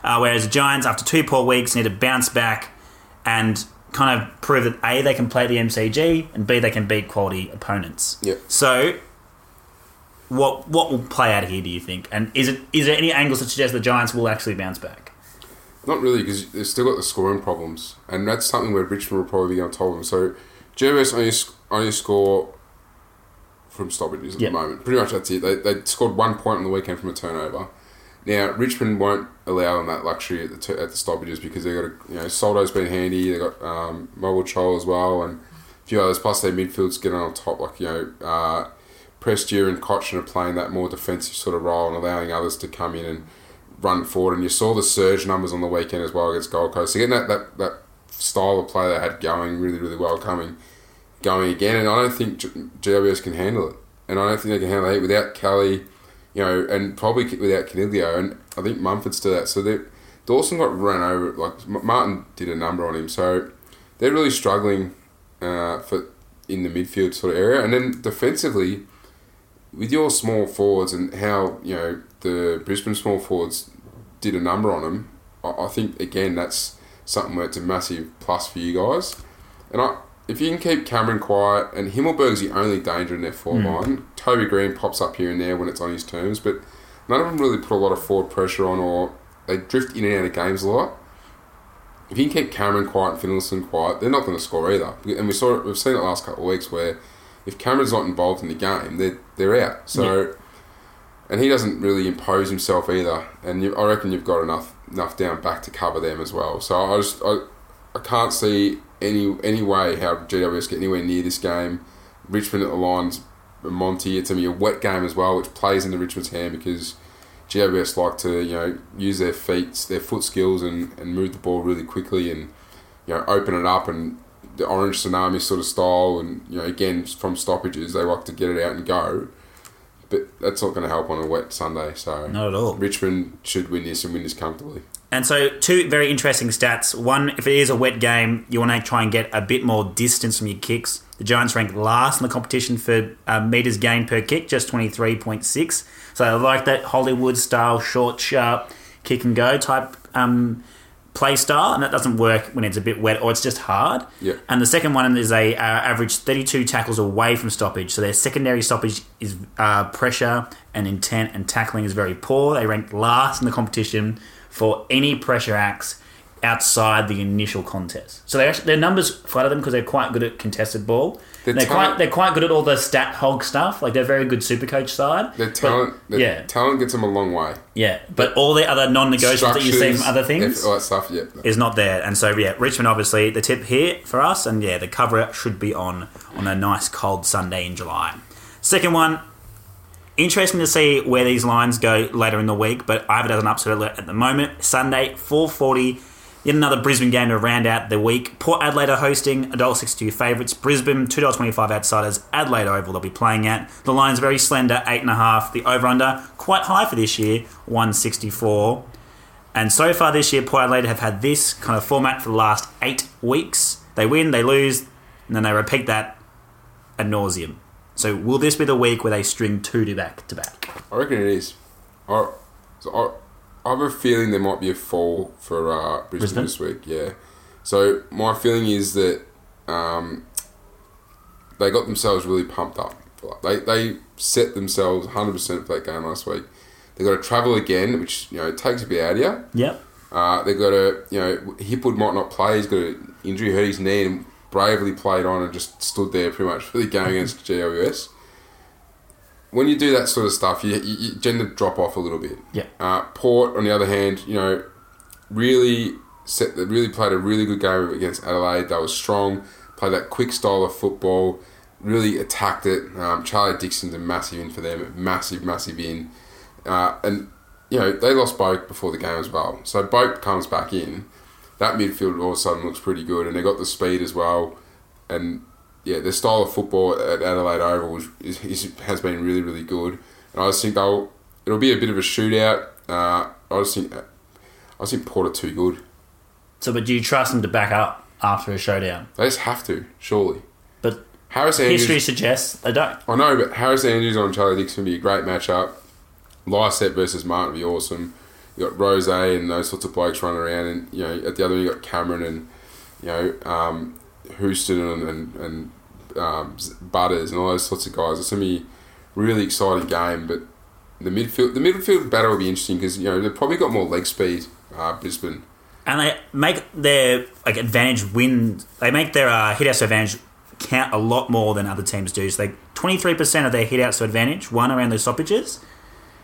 Uh, whereas the Giants, after two poor weeks, need to bounce back and kind of prove that A, they can play the M C G, and B, they can beat quality opponents. Yep. So what what will play out here, do you think? And is it is there any angles that suggest the Giants will actually bounce back? Not really, because they've still got the scoring problems. And that's something where Richmond will probably be on top of them. So Jervis only only score from stoppages at yep. the moment. Pretty much that's it. They they scored one point on the weekend from a turnover. Now Richmond won't allow them that luxury at the t- at the stoppages because they got a, you know Soldo's been handy. They got um, Mobile Troll as well and a few others. Plus their midfield's getting on top. Like you know, uh, Prestia and Cochin are playing that more defensive sort of role and allowing others to come in and run forward. And you saw the surge numbers on the weekend as well against Gold Coast. So again, that that that style of play they had going really really well coming. Going again, and I don't think G W S can handle it, and I don't think they can handle it without Kelly, you know, and probably without Caniglio, and I think Mumford's to that. So they, Dawson got run over, like Martin did a number on him. So they're really struggling uh, for in the midfield sort of area, and then defensively, with your small forwards and how you know the Brisbane small forwards did a number on them. I, I think again that's something where it's a massive plus for you guys, and I. If you can keep Cameron quiet, and Himmelberg's the only danger in their forward mm. line. Toby Green pops up here and there when it's on his terms, but none of them really put a lot of forward pressure on, or they drift in and out of games a lot. If you can keep Cameron quiet and Finlayson quiet, they're not going to score either. And we saw it, we've seen it the last couple of weeks where if Cameron's not involved in the game, they're they're out. So, yeah. And he doesn't really impose himself either. And you, I reckon you've got enough enough down back to cover them as well. So I just I, I can't see. Any any way how G W S get anywhere near this game. Richmond at the lines, Monty, it's going to be a wet game as well, which plays into Richmond's hand because G W S like to you know use their feet, their foot skills, and, and move the ball really quickly and you know open it up and the orange tsunami sort of style and you know again from stoppages they like to get it out and go, but that's not going to help on a wet Sunday. So not at all. Richmond should win this and win this comfortably. And so two very interesting stats. One, if it is a wet game, you want to try and get a bit more distance from your kicks. The Giants ranked last in the competition for uh, metres gained per kick, just twenty-three point six. So I like that Hollywood-style, short, sharp, kick-and-go type um, play style, and that doesn't work when it's a bit wet or it's just hard. Yeah. And the second one is they uh, average thirty-two tackles away from stoppage. So their secondary stoppage is uh, pressure and intent, and tackling is very poor. They ranked last in the competition for any pressure acts outside the initial contest. So they actually, their numbers flatter them because they're quite good at contested ball. They're talent, quite they're quite good at all the stat hog stuff. Like they're very good Supercoach side. Their talent, but, their yeah. talent gets them a long way. Yeah, but all the other non-negotiables that you see from other things all that stuff, yeah, no. is not there. And so yeah, Richmond obviously the tip here for us, and yeah, the cover should be on on a nice cold Sunday in July. Second one. Interesting to see where these lines go later in the week, but I have it as an upset alert at the moment. Sunday, four forty, yet another Brisbane game to round out the week. Port Adelaide are hosting, one dollar sixty-two favourites. Brisbane, two dollars twenty-five outsiders. Adelaide Oval they'll be playing at. The line's very slender, eight point five. The over-under, quite high for this year, one sixty-four. And so far this year, Port Adelaide have had this kind of format for the last eight weeks. They win, they lose, and then they repeat that ad nauseum. So will this be the week where they string two to back to back? I reckon it is. I, so I, I have a feeling there might be a fall for uh, Brisbane, Brisbane this week. Yeah. So my feeling is that um, they got themselves really pumped up for that. They they set themselves one hundred percent for that game last week. They've got to travel again, which, you know, takes a bit out of you. Yep. Uh, they've got to, you know, Hipwood might not play. He's got an injury, hurt his knee, and bravely played on and just stood there pretty much for the game against G W S. When you do that sort of stuff, you, you, you tend to drop off a little bit. Yeah. Uh, Port, on the other hand, you know, really set. They really played a really good game against Adelaide. They were strong, played that quick style of football, really attacked it. Um, Charlie Dixon's a massive in for them, massive, massive in. Uh, and, you know, they lost Boak before the game as well. So Boak comes back in. That midfield all of a sudden looks pretty good, and they got the speed as well. And, yeah, their style of football at Adelaide Oval was, is, is, has been really, really good. And I just think they'll, it'll be a bit of a shootout. Uh, I just think I just think Port are too good. So, but do you trust them to back up after a showdown? They just have to, surely. But Harris Andrews, history suggests they don't. I know, but Harris Andrews on Charlie Dixon would be a great matchup. Lysette versus Martin would be awesome. You got Rose and those sorts of blokes running around, and you know at the other end you got Cameron and you know um, Houston and and, and um, Butters and all those sorts of guys. It's gonna be a really exciting game, but the midfield the midfield battle will be interesting because you know they've probably got more leg speed, uh, Brisbane, and they make their like advantage win. They make their uh, hit outs advantage count a lot more than other teams do. So they twenty-three percent of their hit outs to advantage won around those stoppages.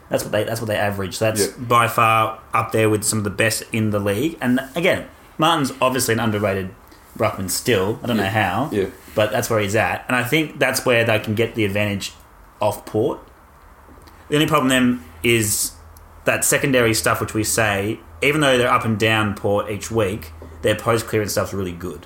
That's what they that's what they average. So that's yeah. by far up there with some of the best in the league. And again, Martin's obviously an underrated ruckman still. I don't yeah. know how, yeah. but that's where he's at. And I think that's where they can get the advantage off Port. The only problem then is that secondary stuff, which we say, even though they're up and down Port each week, their post clearance stuff's really good.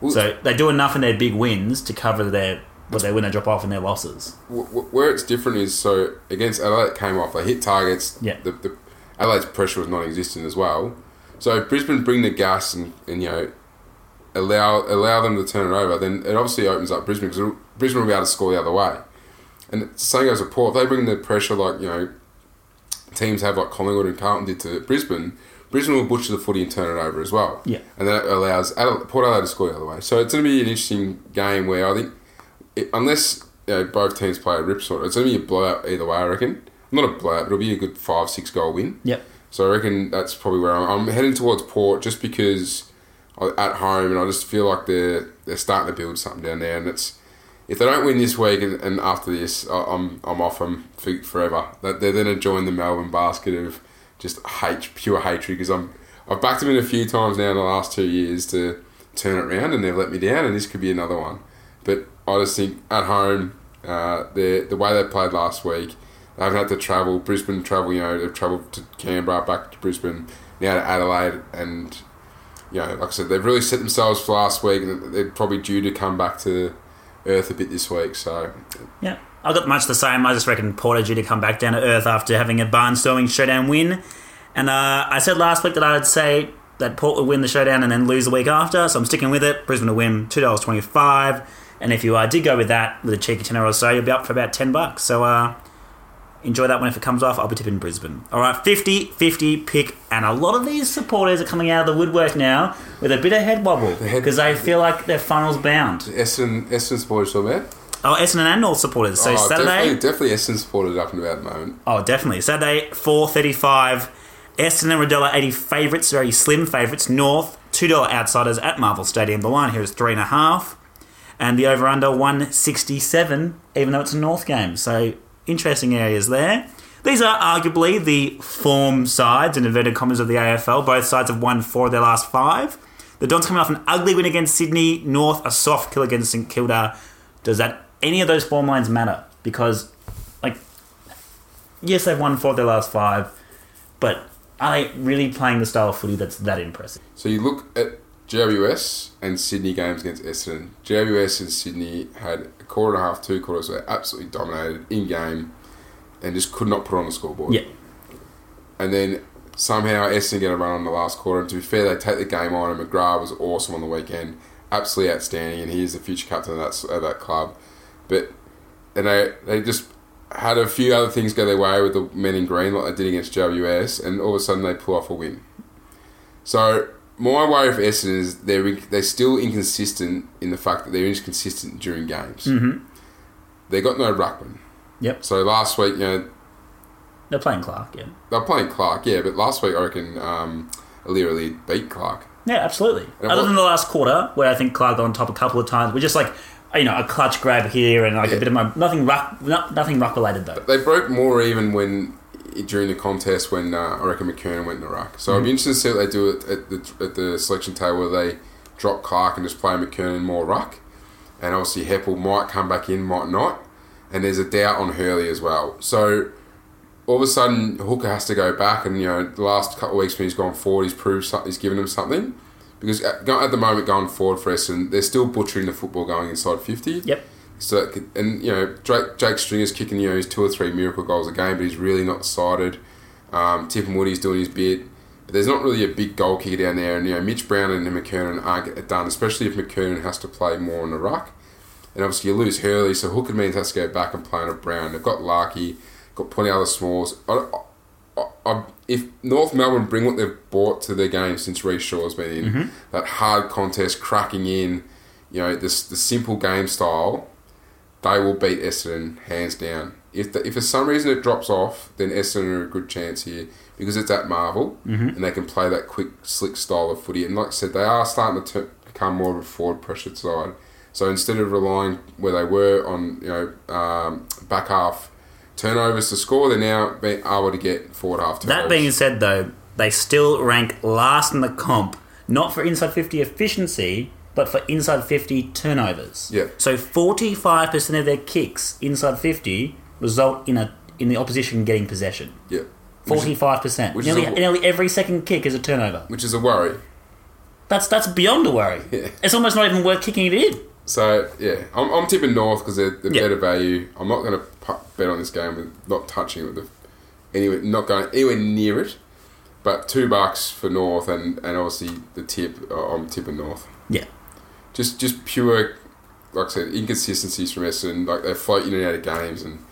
Well, so they do enough in their big wins to cover their. But they when they drop off in their losses. Where it's different is so against Adelaide it came off. They hit targets. Yeah. The, the Adelaide's pressure was non-existent as well. So if Brisbane bring the gas and, and you know allow allow them to turn it over, then it obviously opens up Brisbane because Brisbane will be able to score the other way. And the same goes with Port. If they bring the pressure like you know teams have like Collingwood and Carlton did to Brisbane. Brisbane will butcher the footy and turn it over as well. Yeah. And that allows Adelaide, Port Adelaide to score the other way. So it's going to be an interesting game where I think. It, unless you know, both teams play a rip sort, it's going to be a blowout either way, I reckon. Not a blowout, but it'll be a good five, six goal win. Yep. So I reckon that's probably where I'm, I'm heading towards Port just because I'm at home and I just feel like they're they're starting to build something down there. And it's if they don't win this week and, and after this, I, I'm I'm off them for, forever. They're then to join the Melbourne basket of just hate, pure hatred because I'm I've backed them in a few times now in the last two years to turn it around and they've let me down and this could be another one. But I just think at home, uh, the the way they played last week, they haven't had to travel. Brisbane travel, you know, they've travelled to Canberra, back to Brisbane, now to Adelaide, and you know, like I said, they've really set themselves for last week, and they're probably due to come back to earth a bit this week. So yeah, I got much the same. I just reckon Port are due to come back down to earth after having a barnstorming showdown win, and uh, I said last week that I would say that Port would win the showdown and then lose the week after, so I'm sticking with it. Brisbane will win two dollars twenty-five. And if you uh, did go with that, with a cheeky tenner or so, you'll be up for about ten bucks. So uh, enjoy that one if it comes off. I'll be tipping Brisbane. All right, fifty-fifty pick. And a lot of these supporters are coming out of the woodwork now with a bit of head wobble because they feel like their funnel's bound. Essendon, Essendon supporters still there? Oh, Essendon and North supporters. So oh, Saturday... Definitely, definitely Essendon supporters up and about at the moment. Oh, definitely. Saturday, four thirty-five. Essendon and one dollar eighty favourites, very slim favourites. North, two dollar outsiders at Marvel Stadium. The line here is three and a half. And the over-under one sixty-seven, even though it's a North game. So, interesting areas there. These are arguably the form sides, in inverted commas, of the A F L. Both sides have won four of their last five. The Dons coming off an ugly win against Sydney. North, a soft kill against St Kilda. Does that any of those form lines matter? Because, like, yes, they've won four of their last five, but are they really playing the style of footy that's that impressive? So you look at G W S and Sydney games against Essendon. G W S and Sydney had a quarter and a half, two quarters, so they absolutely dominated in game and just could not put on the scoreboard. Yeah. And then somehow Essendon get a run on the last quarter. And to be fair, they take the game on, and McGrath was awesome on the weekend, absolutely outstanding, and he is the future captain of that, of that club. But and they they just had a few other things go their way with the men in green, like they did against G W S, and all of a sudden they pull off a win. So... my worry for Essendon is they're, they're still inconsistent in the fact that they're inconsistent during games. Mm-hmm. they got no ruckman. Yep. So last week, you know, they're playing Clark, yeah. They're playing Clark, yeah, but last week I reckon um, Alirali beat Clark. Yeah, absolutely. Other was, than the last quarter, where I think Clark got on top a couple of times, we're just like, you know, a clutch grab here and like yeah. a bit of my... Nothing ruck, no, nothing ruck related, though. But they broke more even when during the contest when uh, I reckon McKernan went in the ruck. So mm-hmm. I'd be interested to see what they do at, at, the, at the selection table where they drop Clark and just play McKernan more ruck. And obviously Heppel might come back in, might not. And there's a doubt on Hurley as well. So... all of a sudden, Hooker has to go back, and you know the last couple of weeks when he's gone forward, he's proved something, he's given him something. Because at, at the moment, going forward for Essendon, they're still butchering the football going inside fifty. Yep. So and you know Drake, Jake Stringer's kicking you know his two or three miracle goals a game, but he's really not decided. Um, Tippin Woody's doing his bit, but there's not really a big goal kicker down there. And you know Mitch Brown and McKernan aren't done, especially if McKernan has to play more on the ruck. And obviously you lose Hurley, so Hooker means has to go back and play on a Brown. They've got Larkey. Got plenty of other smalls. I, I, I, if North Melbourne bring what they've brought to their game since Reece Shaw's been in, mm-hmm. that hard contest, cracking in, you know, this the simple game style, they will beat Essendon hands down. If the, if for some reason it drops off, then Essendon are a good chance here because it's at Marvel mm-hmm. and they can play that quick, slick style of footy. And like I said, they are starting to ter- become more of a forward pressured side. So instead of relying where they were on, you know, um, back half turnovers to score, they're now being able to get forward half turnovers. That being said, though, they still rank last in the comp, not for inside fifty efficiency, but for inside fifty turnovers. Yeah. So forty-five percent of their kicks inside fifty result in a in the opposition getting possession. Yeah. forty-five percent. Which is, nearly, a, nearly every second kick is a turnover. Which is a worry. That's that's beyond a worry. Yeah. It's almost not even worth kicking it in. So, yeah, I'm, I'm tipping North because they're, they're yeah. better value. I'm not going to bet on this game with not touching it, with the, anyway, not going anywhere near it. But two bucks for North, and, and obviously the tip, I'm tipping North. Yeah, just just pure, like I said, inconsistencies from Essendon. Like they float in and out of games, and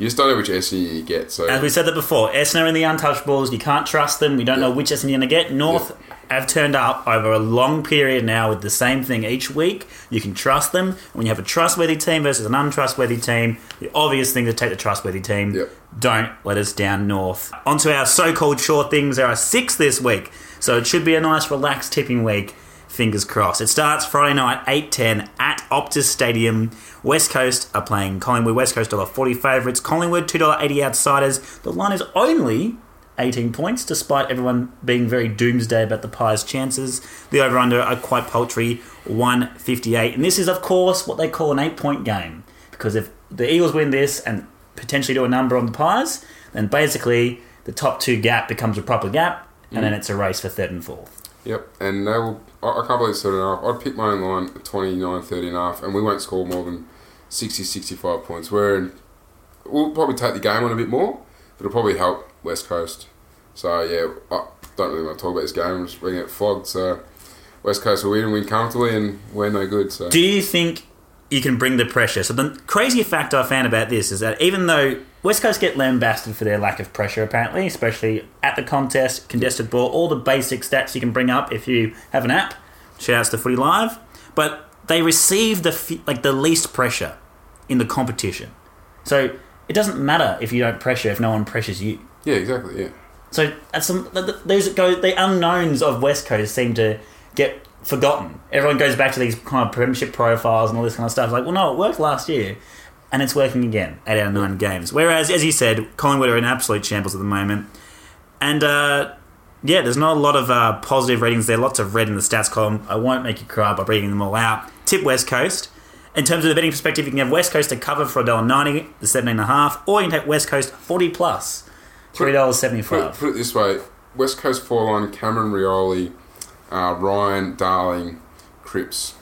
you just don't know which Essendon you get. So as we said that before, Essendon are in the untouchables. You can't trust them. We don't yeah. know which Essendon you're going to get. North. Yeah. Have turned up over a long period now with the same thing each week. You can trust them. And when you have a trustworthy team versus an untrustworthy team, the obvious thing is to take the trustworthy team. Yep. Don't let us down, North. On to our so-called sure things. There are six this week, so it should be a nice, relaxed tipping week. Fingers crossed. It starts Friday night, eight ten at Optus Stadium. West Coast are playing Collingwood. West Coast one dollar forty favourites. Collingwood, two dollars eighty outsiders. The line is only eighteen points, despite everyone being very doomsday about the Pies' chances. The over-under are quite paltry, one fifty-eight. And this is, of course, what they call an eight-point game. Because if the Eagles win this and potentially do a number on the Pies, then basically the top two gap becomes a proper gap, and mm. then it's a race for third and fourth. Yep, and they will, I can't believe it's third and a half. I'd pick my own line at twenty-nine thirty and a half, and we won't score more than sixty, sixty-five points. We're, we'll probably take the game on a bit more, but it'll probably help West Coast. So, yeah, I don't really want to talk about this game. I'm just reading it flogged. So, West Coast will win and win comfortably, and we're no good. So, do you think you can bring the pressure? So, the crazy fact I found about this is that even though West Coast get lambasted for their lack of pressure, apparently, especially at the contest, contested ball, all the basic stats you can bring up if you have an app. Shout-outs to Footy Live. But they receive the f- like the least pressure in the competition. So, it doesn't matter if you don't pressure, if no one pressures you. Yeah, exactly, yeah. So that's some, those go, the unknowns of West Coast seem to get forgotten. Everyone goes back to these kind of premiership profiles and all this kind of stuff. It's like, well, no, it worked last year, and it's working again, eight out of nine games. Whereas, as you said, Collingwood are in absolute shambles at the moment. And, uh, yeah, there's not a lot of uh, positive ratings there. Lots of red in the stats column. I won't make you cry by reading them all out. Tip West Coast. In terms of the betting perspective, you can have West Coast to cover for one dollar ninety, the seventeen and a half, or you can take West Coast forty plus, three dollars seventy-five. Put, put, put it this way, West Coast four-line, Cameron Rioli, uh, Ryan, Darling, Cripps,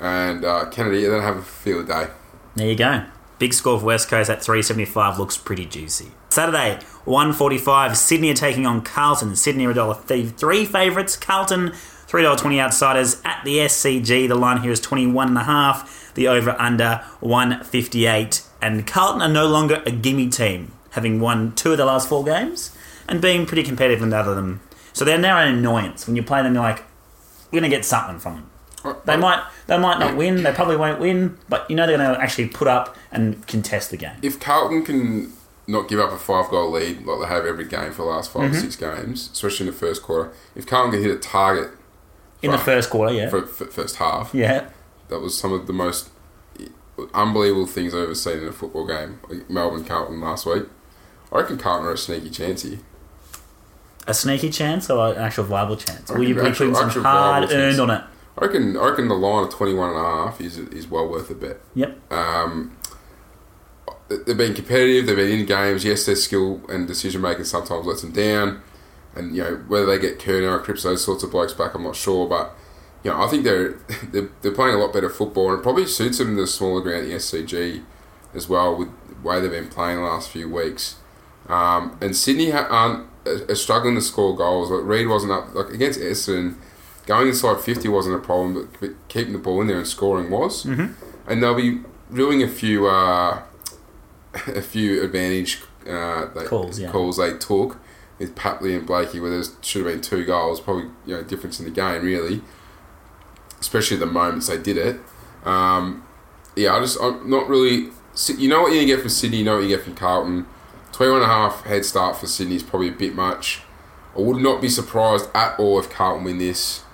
and uh, Kennedy, and then have a field day. There you go. Big score for West Coast at three dollars seventy-five looks pretty juicy. Saturday, one forty-five, Sydney are taking on Carlton. Sydney are one dollar thirty-three favourites. Carlton, three dollars twenty outsiders at the S C G. The line here is twenty-one and a half. The over-under, one fifty-eight. And Carlton are no longer a gimme team, having won two of the last four games and being pretty competitive in the other of them. So they're now an annoyance. When you're playing them, you're like, we're going to get something from them. They might they might not win. They probably won't win, but you know they're going to actually put up and contest the game. If Carlton can not give up a five-goal lead like they have every game for the last five mm-hmm. or six games, especially in the first quarter, if Carlton can hit a target... In the first quarter, yeah. For, for first half. Yeah. That was some of the most unbelievable things I've ever seen in a football game. Like Melbourne Carlton last week. I reckon Carlton are a sneaky chance here. A sneaky chance or an actual viable chance? Will you be putting some hard-earned on it? I reckon, I reckon the line of twenty-one and a half is is well worth a bet. Yep. Um, they've been competitive. They've been in games. Yes, their skill and decision-making sometimes lets them down. And, you know, whether they get Kerner or Cripps, those sorts of blokes back, I'm not sure. But, you know, I think they're they're, they're playing a lot better football. And it probably suits them in the smaller ground, the S C G, as well, with the way they've been playing the last few weeks. Um, and Sydney aren't, are struggling to score goals. Like, Reid wasn't up. Like, against Essendon... Going inside fifty wasn't a problem, but keeping the ball in there and scoring was. Mm-hmm. And they'll be reeling a few uh, a few advantage uh, they, calls, yeah. calls they took with Papley and Blakey, where there should have been two goals, probably you know difference in the game, really, especially the moments they did it. Um, yeah, I just, I'm not really... You know what you get from Sydney, you know what you get from Carlton. twenty-one and a half head start for Sydney is probably a bit much. I would not be surprised at all if Carlton win this.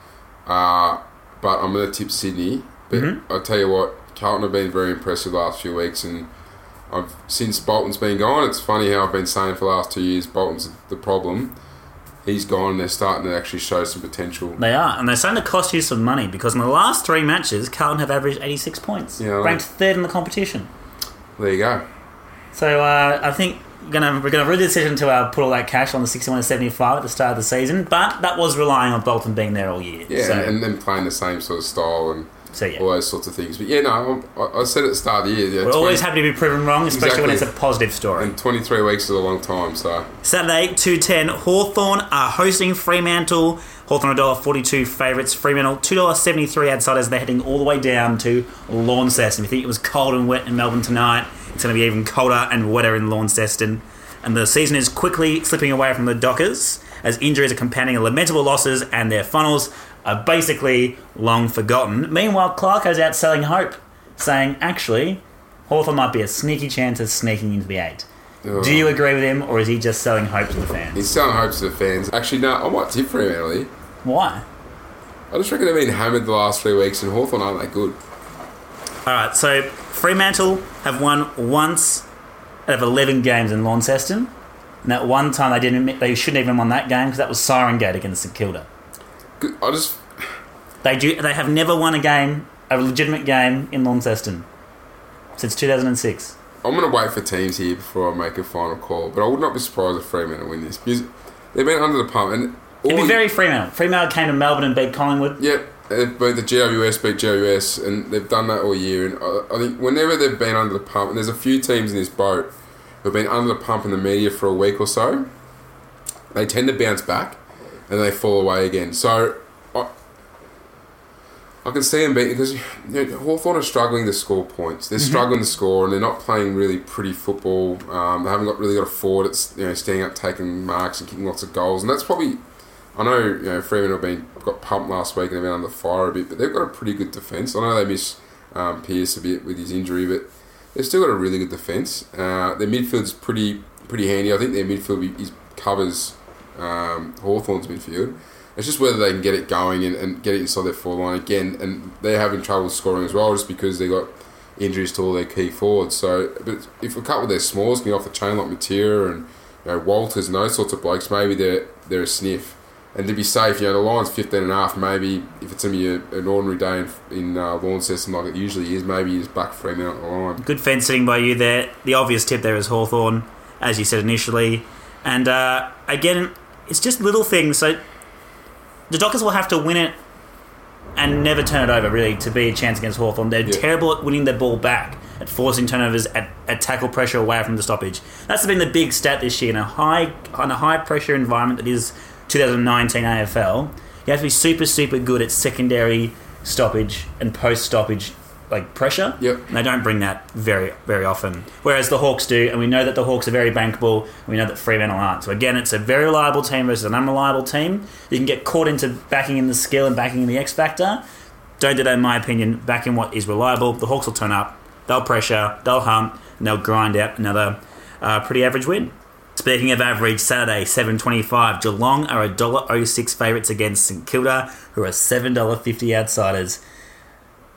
Uh, but I'm going to tip Sydney. But mm-hmm. I'll tell you what, Carlton have been very impressive the last few weeks. And I've since Bolton's been gone, it's funny how I've been saying for the last two years, Bolton's the problem. He's gone and they're starting to actually show some potential. They are. And they're starting to cost you some money because in the last three matches, Carlton have averaged eighty-six points. Yeah, ranked third in the competition. There you go. So uh, I think... Gonna, we're going to rue the decision to uh, put all that cash on the sixty-one to seventy-five at the start of the season, but that was relying on Bolton being there all year. Yeah, so. and then playing the same sort of style and so, yeah. all those sorts of things. But yeah, no, I, I said at the start of the year... Yeah, we're twenty always happy to be proven wrong, especially exactly. when it's a positive story. And twenty-three weeks is a long time, so... Saturday, two ten, Hawthorn are hosting Fremantle. Hawthorn one dollar forty-two favourites. Fremantle, two dollars seventy-three outsiders. They're heading all the way down to Launceston. If you think it was cold and wet in Melbourne tonight... It's going to be even colder and wetter in Launceston. And the season is quickly slipping away from the Dockers as injuries are compounding lamentable losses and their funnels are basically long forgotten. Meanwhile, Clarko's out selling hope, saying, actually, Hawthorn might be a sneaky chance of sneaking into the eight. Oh. Do you agree with him, or is he just selling hope to the fans? He's selling hope to the fans. Actually, no, I might tip for him, Ellie. Why? I just reckon they've been hammered the last three weeks and Hawthorn aren't that good. Alright, so Fremantle have won once out of eleven games in Launceston. And that one time they didn't, they shouldn't even have won that game because that was Sirengate against St Kilda. I just... They do. They have never won a game, a legitimate game in Launceston since two thousand six. I'm going to wait for teams here before I make a final call, but I would not be surprised if Fremantle win this because they've been under the pump. And all It'd be very Fremantle. Fremantle came to Melbourne and beat Collingwood. Yep. But the G W S beat G W S, and they've done that all year. And I, I think whenever they've been under the pump, and there's a few teams in this boat who've been under the pump in the media for a week or so, they tend to bounce back and they fall away again. So I, I can see them beating because you know, Hawthorn are struggling to score points. They're mm-hmm. struggling to score, and they're not playing really pretty football. Um, they haven't got really got a forward that's you know standing up, taking marks, and kicking lots of goals. And that's probably. I know, you know, Fremantle been got pumped last week and they've been under fire a bit, but they've got a pretty good defence. I know they miss um, Pearce a bit with his injury, but they've still got a really good defence. Uh, their midfield's pretty pretty handy. I think their midfield is, covers um, Hawthorn's midfield. It's just whether they can get it going and, and get it inside their forward line again. And they're having trouble scoring as well just because they've got injuries to all their key forwards. So, but if a couple of their smalls can get off the chain like Matera and you know, Walters and those sorts of blokes, maybe they're, they're a sniff. And to be safe, you know, the line's fifteen and a half, maybe if it's going to be an ordinary day in, in uh, Launceston like it usually is, maybe you just back Fremantle on the line. Good fencing by you there. The obvious tip there is Hawthorn, as you said initially. And uh, again, it's just little things. So the Dockers will have to win it and never turn it over, really, to be a chance against Hawthorn. They're yeah. terrible at winning their ball back, at forcing turnovers, at, at tackle pressure away from the stoppage. That's been the big stat this year in a high, in a high-pressure environment that is... twenty nineteen A F L, you have to be super, super good at secondary stoppage and post-stoppage like pressure. Yep. And they don't bring that very, very often. Whereas the Hawks do, and we know that the Hawks are very bankable, and we know that Fremantle aren't. So again, it's a very reliable team versus an unreliable team. You can get caught into backing in the skill and backing in the X factor. Don't do that, in my opinion. Back in what is reliable. The Hawks will turn up. They'll pressure. They'll hump. And they'll grind out another uh, pretty average win. Speaking of average, Saturday, seven twenty-five. Geelong are one dollar oh six favourites against St Kilda, who are seven dollars fifty outsiders.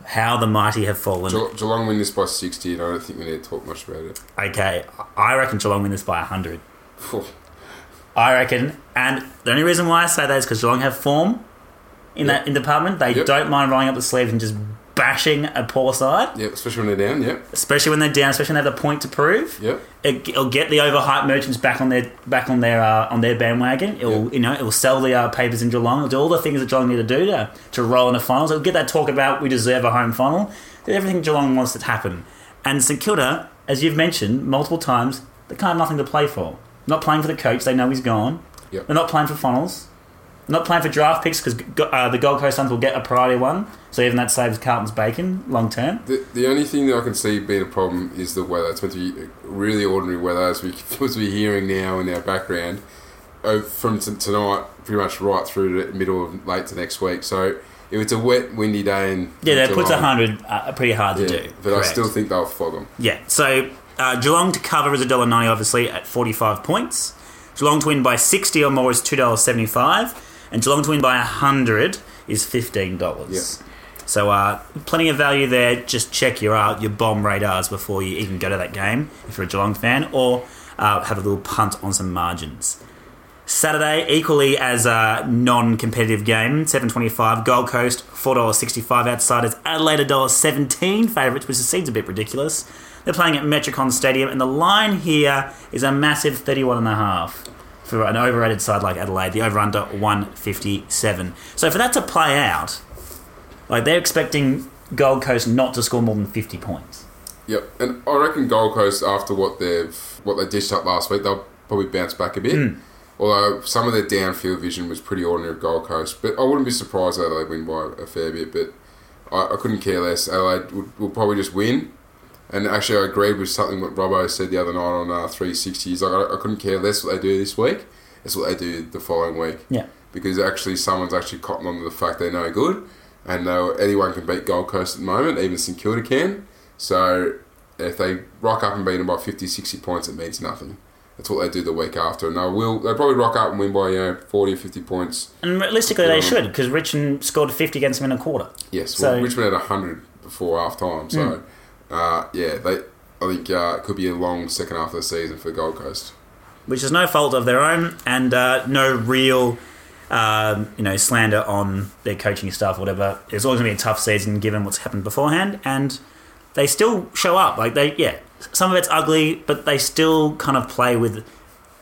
How the mighty have fallen. Ge- Geelong win this by sixty, and I don't think we need to talk much about it. Okay, I reckon Geelong win this by one hundred. I reckon, and the only reason why I say that is because Geelong have form in yep. that in department. They yep. don't mind rolling up the sleeves and just bashing a poor side. Yep, especially when they're down, yep. Especially when they're down, especially when they have a point to prove. Yep. It, it'll get the overhyped merchants back on their back on their uh, on their bandwagon. It'll yep. you know, it'll sell the uh, papers in Geelong. It'll do all the things that Geelong need to do to, to roll in the finals. It'll get that talk about we deserve a home final. Everything Geelong wants to happen. And St Kilda, as you've mentioned multiple times, they can't have nothing to play for. Not playing for the coach, they know he's gone. Yep. They're not playing for finals. They're not playing for draft picks because uh, the Gold Coast Suns will get a priority one, so even that saves Carlton's bacon long term. The, the only thing that I can see being a problem is the weather. It's meant to be really ordinary weather, as, we, as we're hearing now in our background, uh, from t- tonight pretty much right through to the middle of late to next week. So if it's a wet, windy day in Yeah, that July, puts one hundred uh, pretty hard yeah, to do. But correct. I still think they'll flog them. Yeah, so... Uh, Geelong to cover is one dollar ninety, obviously, at forty-five points. Geelong to win by sixty or more is two dollars seventy-five. And Geelong to win by one hundred is fifteen dollars. Yep. So uh, plenty of value there. Just check your uh, your bomb radars before you even go to that game if you're a Geelong fan, or uh, have a little punt on some margins. Saturday, equally as a non-competitive game, seven twenty-five, Gold Coast, four dollars sixty-five outsiders. Adelaide, one dollar seventeen favourites, which seems a bit ridiculous. They're playing at Metricon Stadium, and the line here is a massive thirty-one and a half for an overrated side like Adelaide. The over-under one fifty-seven. So for that to play out, like they're expecting Gold Coast not to score more than fifty points. Yep, and I reckon Gold Coast, after what they've what they dished up last week, they'll probably bounce back a bit. Mm. Although some of their downfield vision was pretty ordinary at Gold Coast, but I wouldn't be surprised that they win by a fair bit. But I, I couldn't care less. Adelaide will, will probably just win. And actually, I agreed with something what Robbo said the other night on uh, three sixty. He's like, I, I couldn't care less what they do this week. It's what they do the following week. Yeah. Because actually, someone's actually cottoned on to the fact they're no good. And uh, anyone can beat Gold Coast at the moment. Even St Kilda can. So, if they rock up and beat them by fifty, sixty points, it means nothing. That's what they do the week after. And they will, they'll probably rock up and win by, you know, forty or fifty points. And realistically, um, they should. Because Richmond scored fifty against them in a quarter. Yes. So, well, Richmond had one hundred before half-time. So... Mm. Uh, yeah, they. I think uh, it could be a long second half of the season for Gold Coast, which is no fault of their own, and uh, no real, um, you know, slander on their coaching staff or whatever. It's always going to be a tough season given what's happened beforehand, and they still show up. Like they, yeah, some of it's ugly, but they still kind of play with,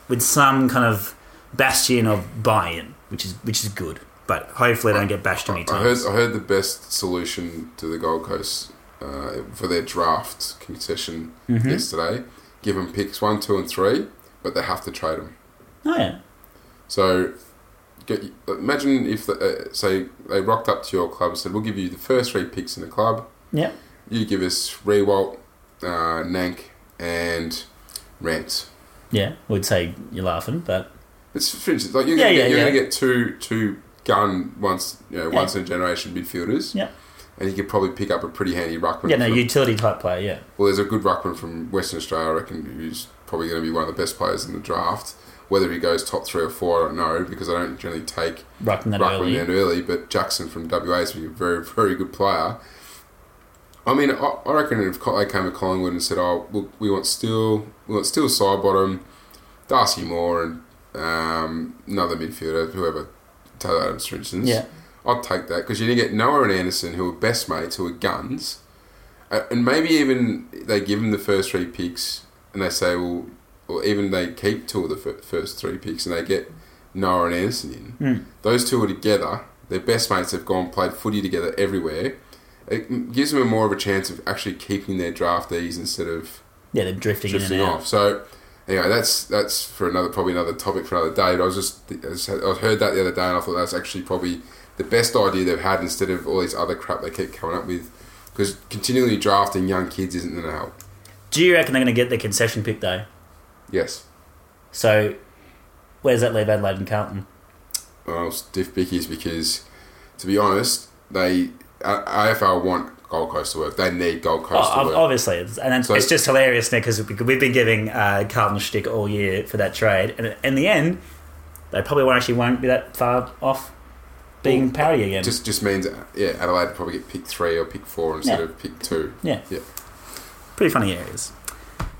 with some kind of bastion of buy-in, which is which is good. But hopefully, they don't get bashed any times. I heard, I heard the best solution to the Gold Coast. Uh, for their draft concession mm-hmm. yesterday, give them picks one, two, and three, but they have to trade them. Oh yeah. So, get, imagine if the, uh, say they rocked up to your club and said, "We'll give you the first three picks in the club. Yeah. You give us Rewalt, uh, Nank, and Rant." Yeah, we'd say you're laughing, but it's fringe. Like you're yeah, gonna yeah, get, you're yeah. gonna get two two gun once you know yeah. once in a generation midfielders. Yeah. And you could probably pick up a pretty handy ruckman. Yeah, no, utility-type player, yeah. Well, there's a good ruckman from Western Australia, I reckon, who's probably going to be one of the best players in the draft. Whether he goes top three or four, I don't know, because I don't generally take ruckman that ruckman early. Down early. But Jackson from W A is a very, very good player. I mean, I, I reckon if they came to Collingwood and said, oh, look, we want Steele, we want Steele Sidebottom, Darcy Moore, and um, another midfielder, whoever, Taylor Adams, for instance. Yeah. I'd take that, because you didn't get Noah and Anderson, who are best mates, who are guns, and maybe even they give them the first three picks, and they say, well, or even they keep two of the f- first three picks, and they get Noah and Anderson in. Mm. Those two are together. They're best mates. They've gone and played footy together everywhere. It gives them more of a chance of actually keeping their draftees instead of yeah, they're drifting, drifting in and off. Out. So anyway, that's that's for another probably another topic for another day. But I was just I heard that the other day, and I thought that's actually probably the best idea they've had instead of all these other crap they keep coming up with, because continually drafting young kids isn't going to help. Do you reckon they're going to get their concession pick though? Yes. So, where does that leave Adelaide and Carlton? Well, stiff bickies, because to be honest, they I F L want Gold Coast to work. They need Gold Coast oh, to work. Obviously. And then so, it's just hilarious now because we've been giving uh, Carlton shtick all year for that trade. And in the end, they probably won't actually won't be that far off being well, parity again. Just just means, yeah, Adelaide will probably get pick three or pick four instead yeah. of pick two. Yeah. Yeah. Pretty funny areas.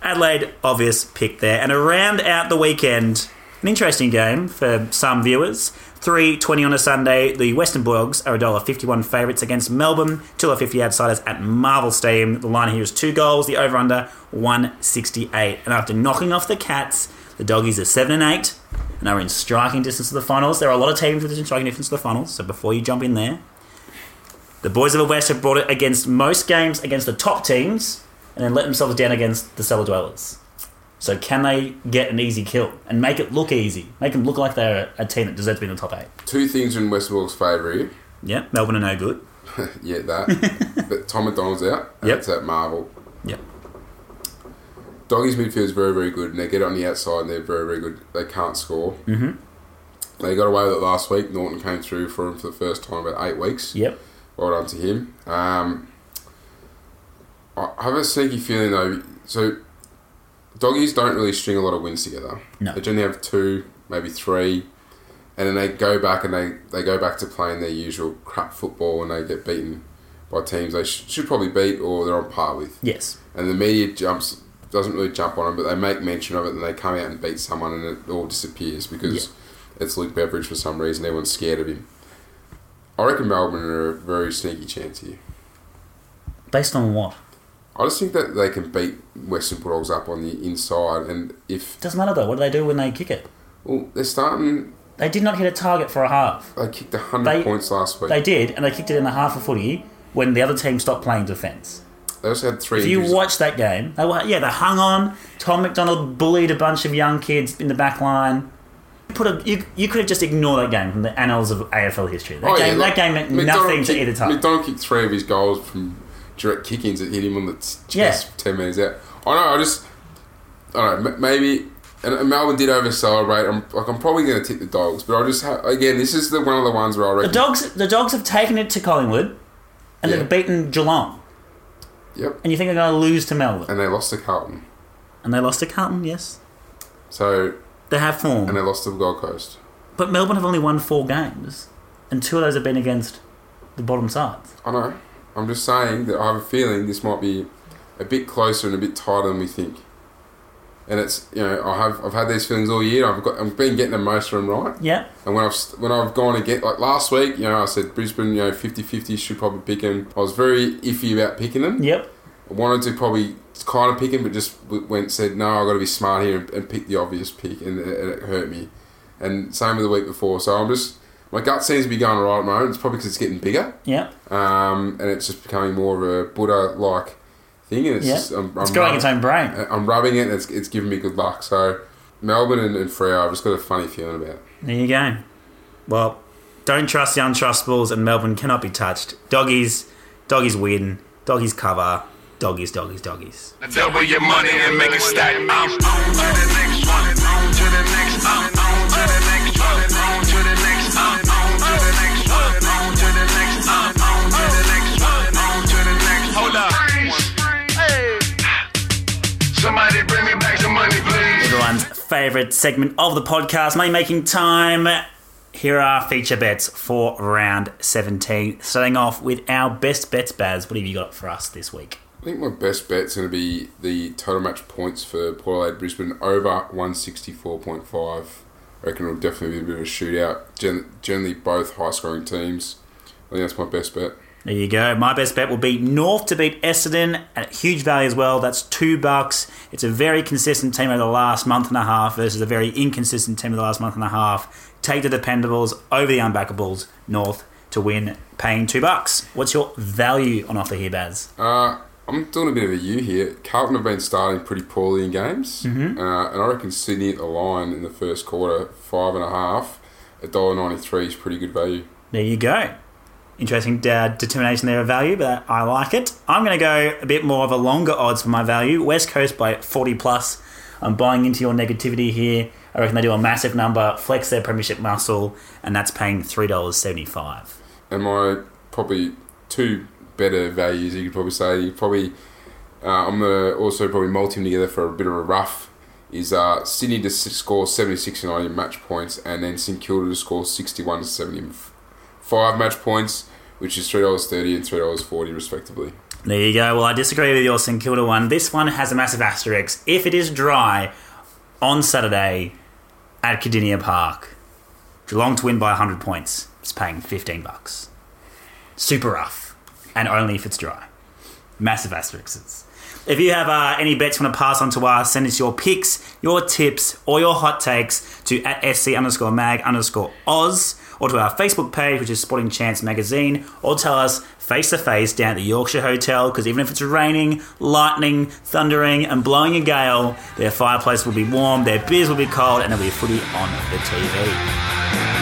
Adelaide, obvious pick there. And around out the weekend, an interesting game for some viewers. three twenty on a Sunday, the Western Bulldogs are one dollar fifty-one favourites against Melbourne, two dollars fifty outsiders at Marvel Stadium. The line here is two goals, the over-under one sixty-eight. And after knocking off the Cats, the Doggies are seven and eight, and are in striking distance of the finals. There are a lot of teams within striking distance of the finals, so before you jump in there, the boys of the West have brought it against most games against the top teams, and then let themselves down against the cellar dwellers. So can they get an easy kill and make it look easy? Make them look like they're a team that deserves to be in the top eight. Two things in West Bulldogs' favour here. Yeah, Melbourne are no good. yeah, that. But Tom McDonald's out. And yep. That's at Marvel. Yep. Doggies midfield is very, very good, and they get on the outside and they're very, very good. They can't score. Mm-hmm. They got away with it last week. Norton came through for him for the first time about eight weeks. Yep. Well done to him. Um, I have a sneaky feeling, though. So... Doggies don't really string a lot of wins together. No. They generally have two, maybe three, and then they go back and they, they go back to playing their usual crap football and they get beaten by teams they sh- should probably beat or they're on par with. Yes. And the media jumps doesn't really jump on them, but they make mention of it and they come out and beat someone and it all disappears because yeah. it's Luke Beveridge for some reason. Everyone's scared of him. I reckon Melbourne are a very sneaky chance here. Based on what? I just think that they can beat Western Bulldogs up on the inside, and if doesn't matter though. What do they do when they kick it? Well, they're starting. They did not hit a target for a half. They kicked a hundred points last week. They did, and they kicked it in the half of footy when the other team stopped playing defence. They also had three. If you watch that game, they were, yeah, they hung on. Tom McDonald bullied a bunch of young kids in the back line. Put a you, you could have just ignored that game from the annals of A F L history. That, oh, game, yeah, like, that game meant McDonald nothing kicked, to either time. McDonald kicked three of his goals from direct kick-ins that hit him on the chest yeah. ten minutes out. I know, I just... I don't know, maybe... And Melbourne did over-celebrate. I'm, like, I'm probably going to tip the Dogs, but I just... Have, again, this is the one of the ones where I reckon... The Dogs the dogs have taken it to Collingwood, and yeah. they've beaten Geelong. Yep. And you think they're going to lose to Melbourne. And they lost to Carlton. And they lost to Carlton, yes. So... They have form. And they lost to the Gold Coast. But Melbourne have only won four games, and two of those have been against the bottom sides. I know. I'm just saying that I have a feeling this might be a bit closer and a bit tighter than we think. And it's, you know, I have I've had these feelings all year. I've got I've been getting them most of them right. Yeah. And when I've when I've gone and get like last week, you know, I said Brisbane, you know, fifty-fifty should probably pick them. I was very iffy about picking them. Yep. I wanted to probably kind of pick them, but just went said no, I've got to be smart here and, and pick the obvious pick, and it, it hurt me. And same with the week before. So I'm just. My gut seems to be going right at the moment. It's probably because it's getting bigger. Yeah. Um, and it's just becoming more of a Buddha-like thing. And it's yeah. just, I'm, I'm it's going its own brain. I'm rubbing it and it's, it's giving me good luck. So Melbourne and, and Freo, I've just got a funny feeling about it. There you go. Well, don't trust the untrustables, and Melbourne cannot be touched. Doggies, doggies win, doggies cover, doggies, doggies, doggies. Double your money and make it stack. I'm on to the next one, on to the next one, on to the next one, on to the next. On to the next one, on to the next one, on to the next one, on to the next one. Hold up. Hey. Somebody bring me back some money, please. Everyone's favourite segment of the podcast, Money Making Time. Here are feature bets for round seventeen. Starting off with our best bets, Baz. What have you got for us this week? I think my best bet's going to be the total match points for Port Adelaide Brisbane over one sixty-four point five. I reckon it'll definitely be a bit of a shootout. Gen- generally, both high-scoring teams. I think that's my best bet. There you go. My best bet will be North to beat Essendon at huge value as well. That's two bucks. It's a very consistent team over the last month and a half versus a very inconsistent team over the last month and a half. Take the dependables over the unbackables. North to win, paying two bucks. What's your value on offer here, Baz? Uh, I'm doing a bit of a U here. Carlton have been starting pretty poorly in games. Mm-hmm. Uh, and I reckon Sydney at the line in the first quarter, five and a half, one dollar ninety-three is pretty good value. There you go. Interesting uh, determination there of value, but I like it. I'm going to go a bit more of a longer odds for my value. West Coast by forty plus. I'm buying into your negativity here. I reckon they do a massive number, flex their premiership muscle, and that's paying three dollars seventy-five. And my probably two better values, you could probably say. You probably uh, I'm gonna also probably multi them together for a bit of a rough. Is uh, Sydney to score seventy-six to ninety match points, and then St Kilda to score sixty-one to seventy-five match points, which is three dollars thirty and three dollars forty respectively. There you go. Well, I disagree with your St Kilda one. This one has a massive asterisk. If it is dry on Saturday at Kardinia Park, Geelong to win by one hundred points. It's paying fifteen bucks. Super rough. And only if it's dry. Massive asterisks. If you have uh, any bets you want to pass on to us, send us your picks, your tips, or your hot takes to at sc underscore mag underscore Oz, or to our Facebook page, which is Sporting Chance Magazine, or tell us face-to-face down at the Yorkshire Hotel, because even if it's raining, lightning, thundering, and blowing a gale, their fireplace will be warm, their beers will be cold, and there'll be footy on the T V.